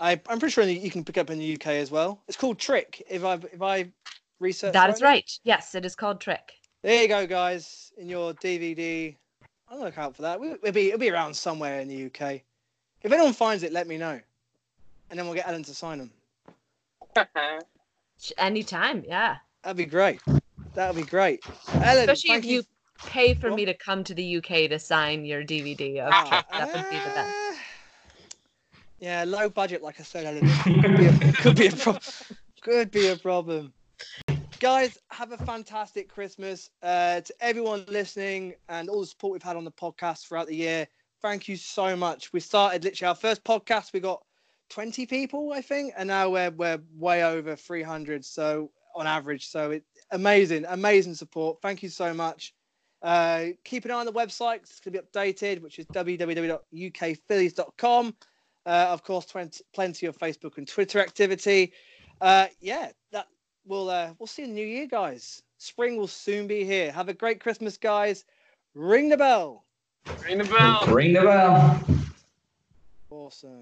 I, I'm pretty sure you can pick it up in the U K as well. It's called Trick, if I if I research that right is now. Right. Yes, it is called Trick. There you go, guys, in your D V D. I'll look out for that. We, it'll, be, it'll be around somewhere in the U K. If anyone finds it, let me know. And then we'll get Ellen to sign them. Anytime, yeah. That'd be great. That'd be great. Ellen, especially if you, you pay for what? me to come to the U K to sign your D V D. Of ah, Trick. That uh, would be the best. Yeah, low budget, like I said, Eleanor, could be a, could be a problem. Could be a problem. Guys, have a fantastic Christmas. Uh, to everyone listening and all the support we've had on the podcast throughout the year, thank you so much. We started literally our first podcast. We got twenty people, I think, and now we're we're way over three hundred. So on average, so it amazing, amazing support. Thank you so much. Uh, keep an eye on the website. It's going to be updated, which is w w w dot u k phillies dot com. Uh, of course, plenty of Facebook and Twitter activity. Uh, yeah, that we'll uh, we'll see you in the new year, guys. Spring will soon be here. Have a great Christmas, guys. Ring the bell. Ring the bell. Ring the bell. Awesome.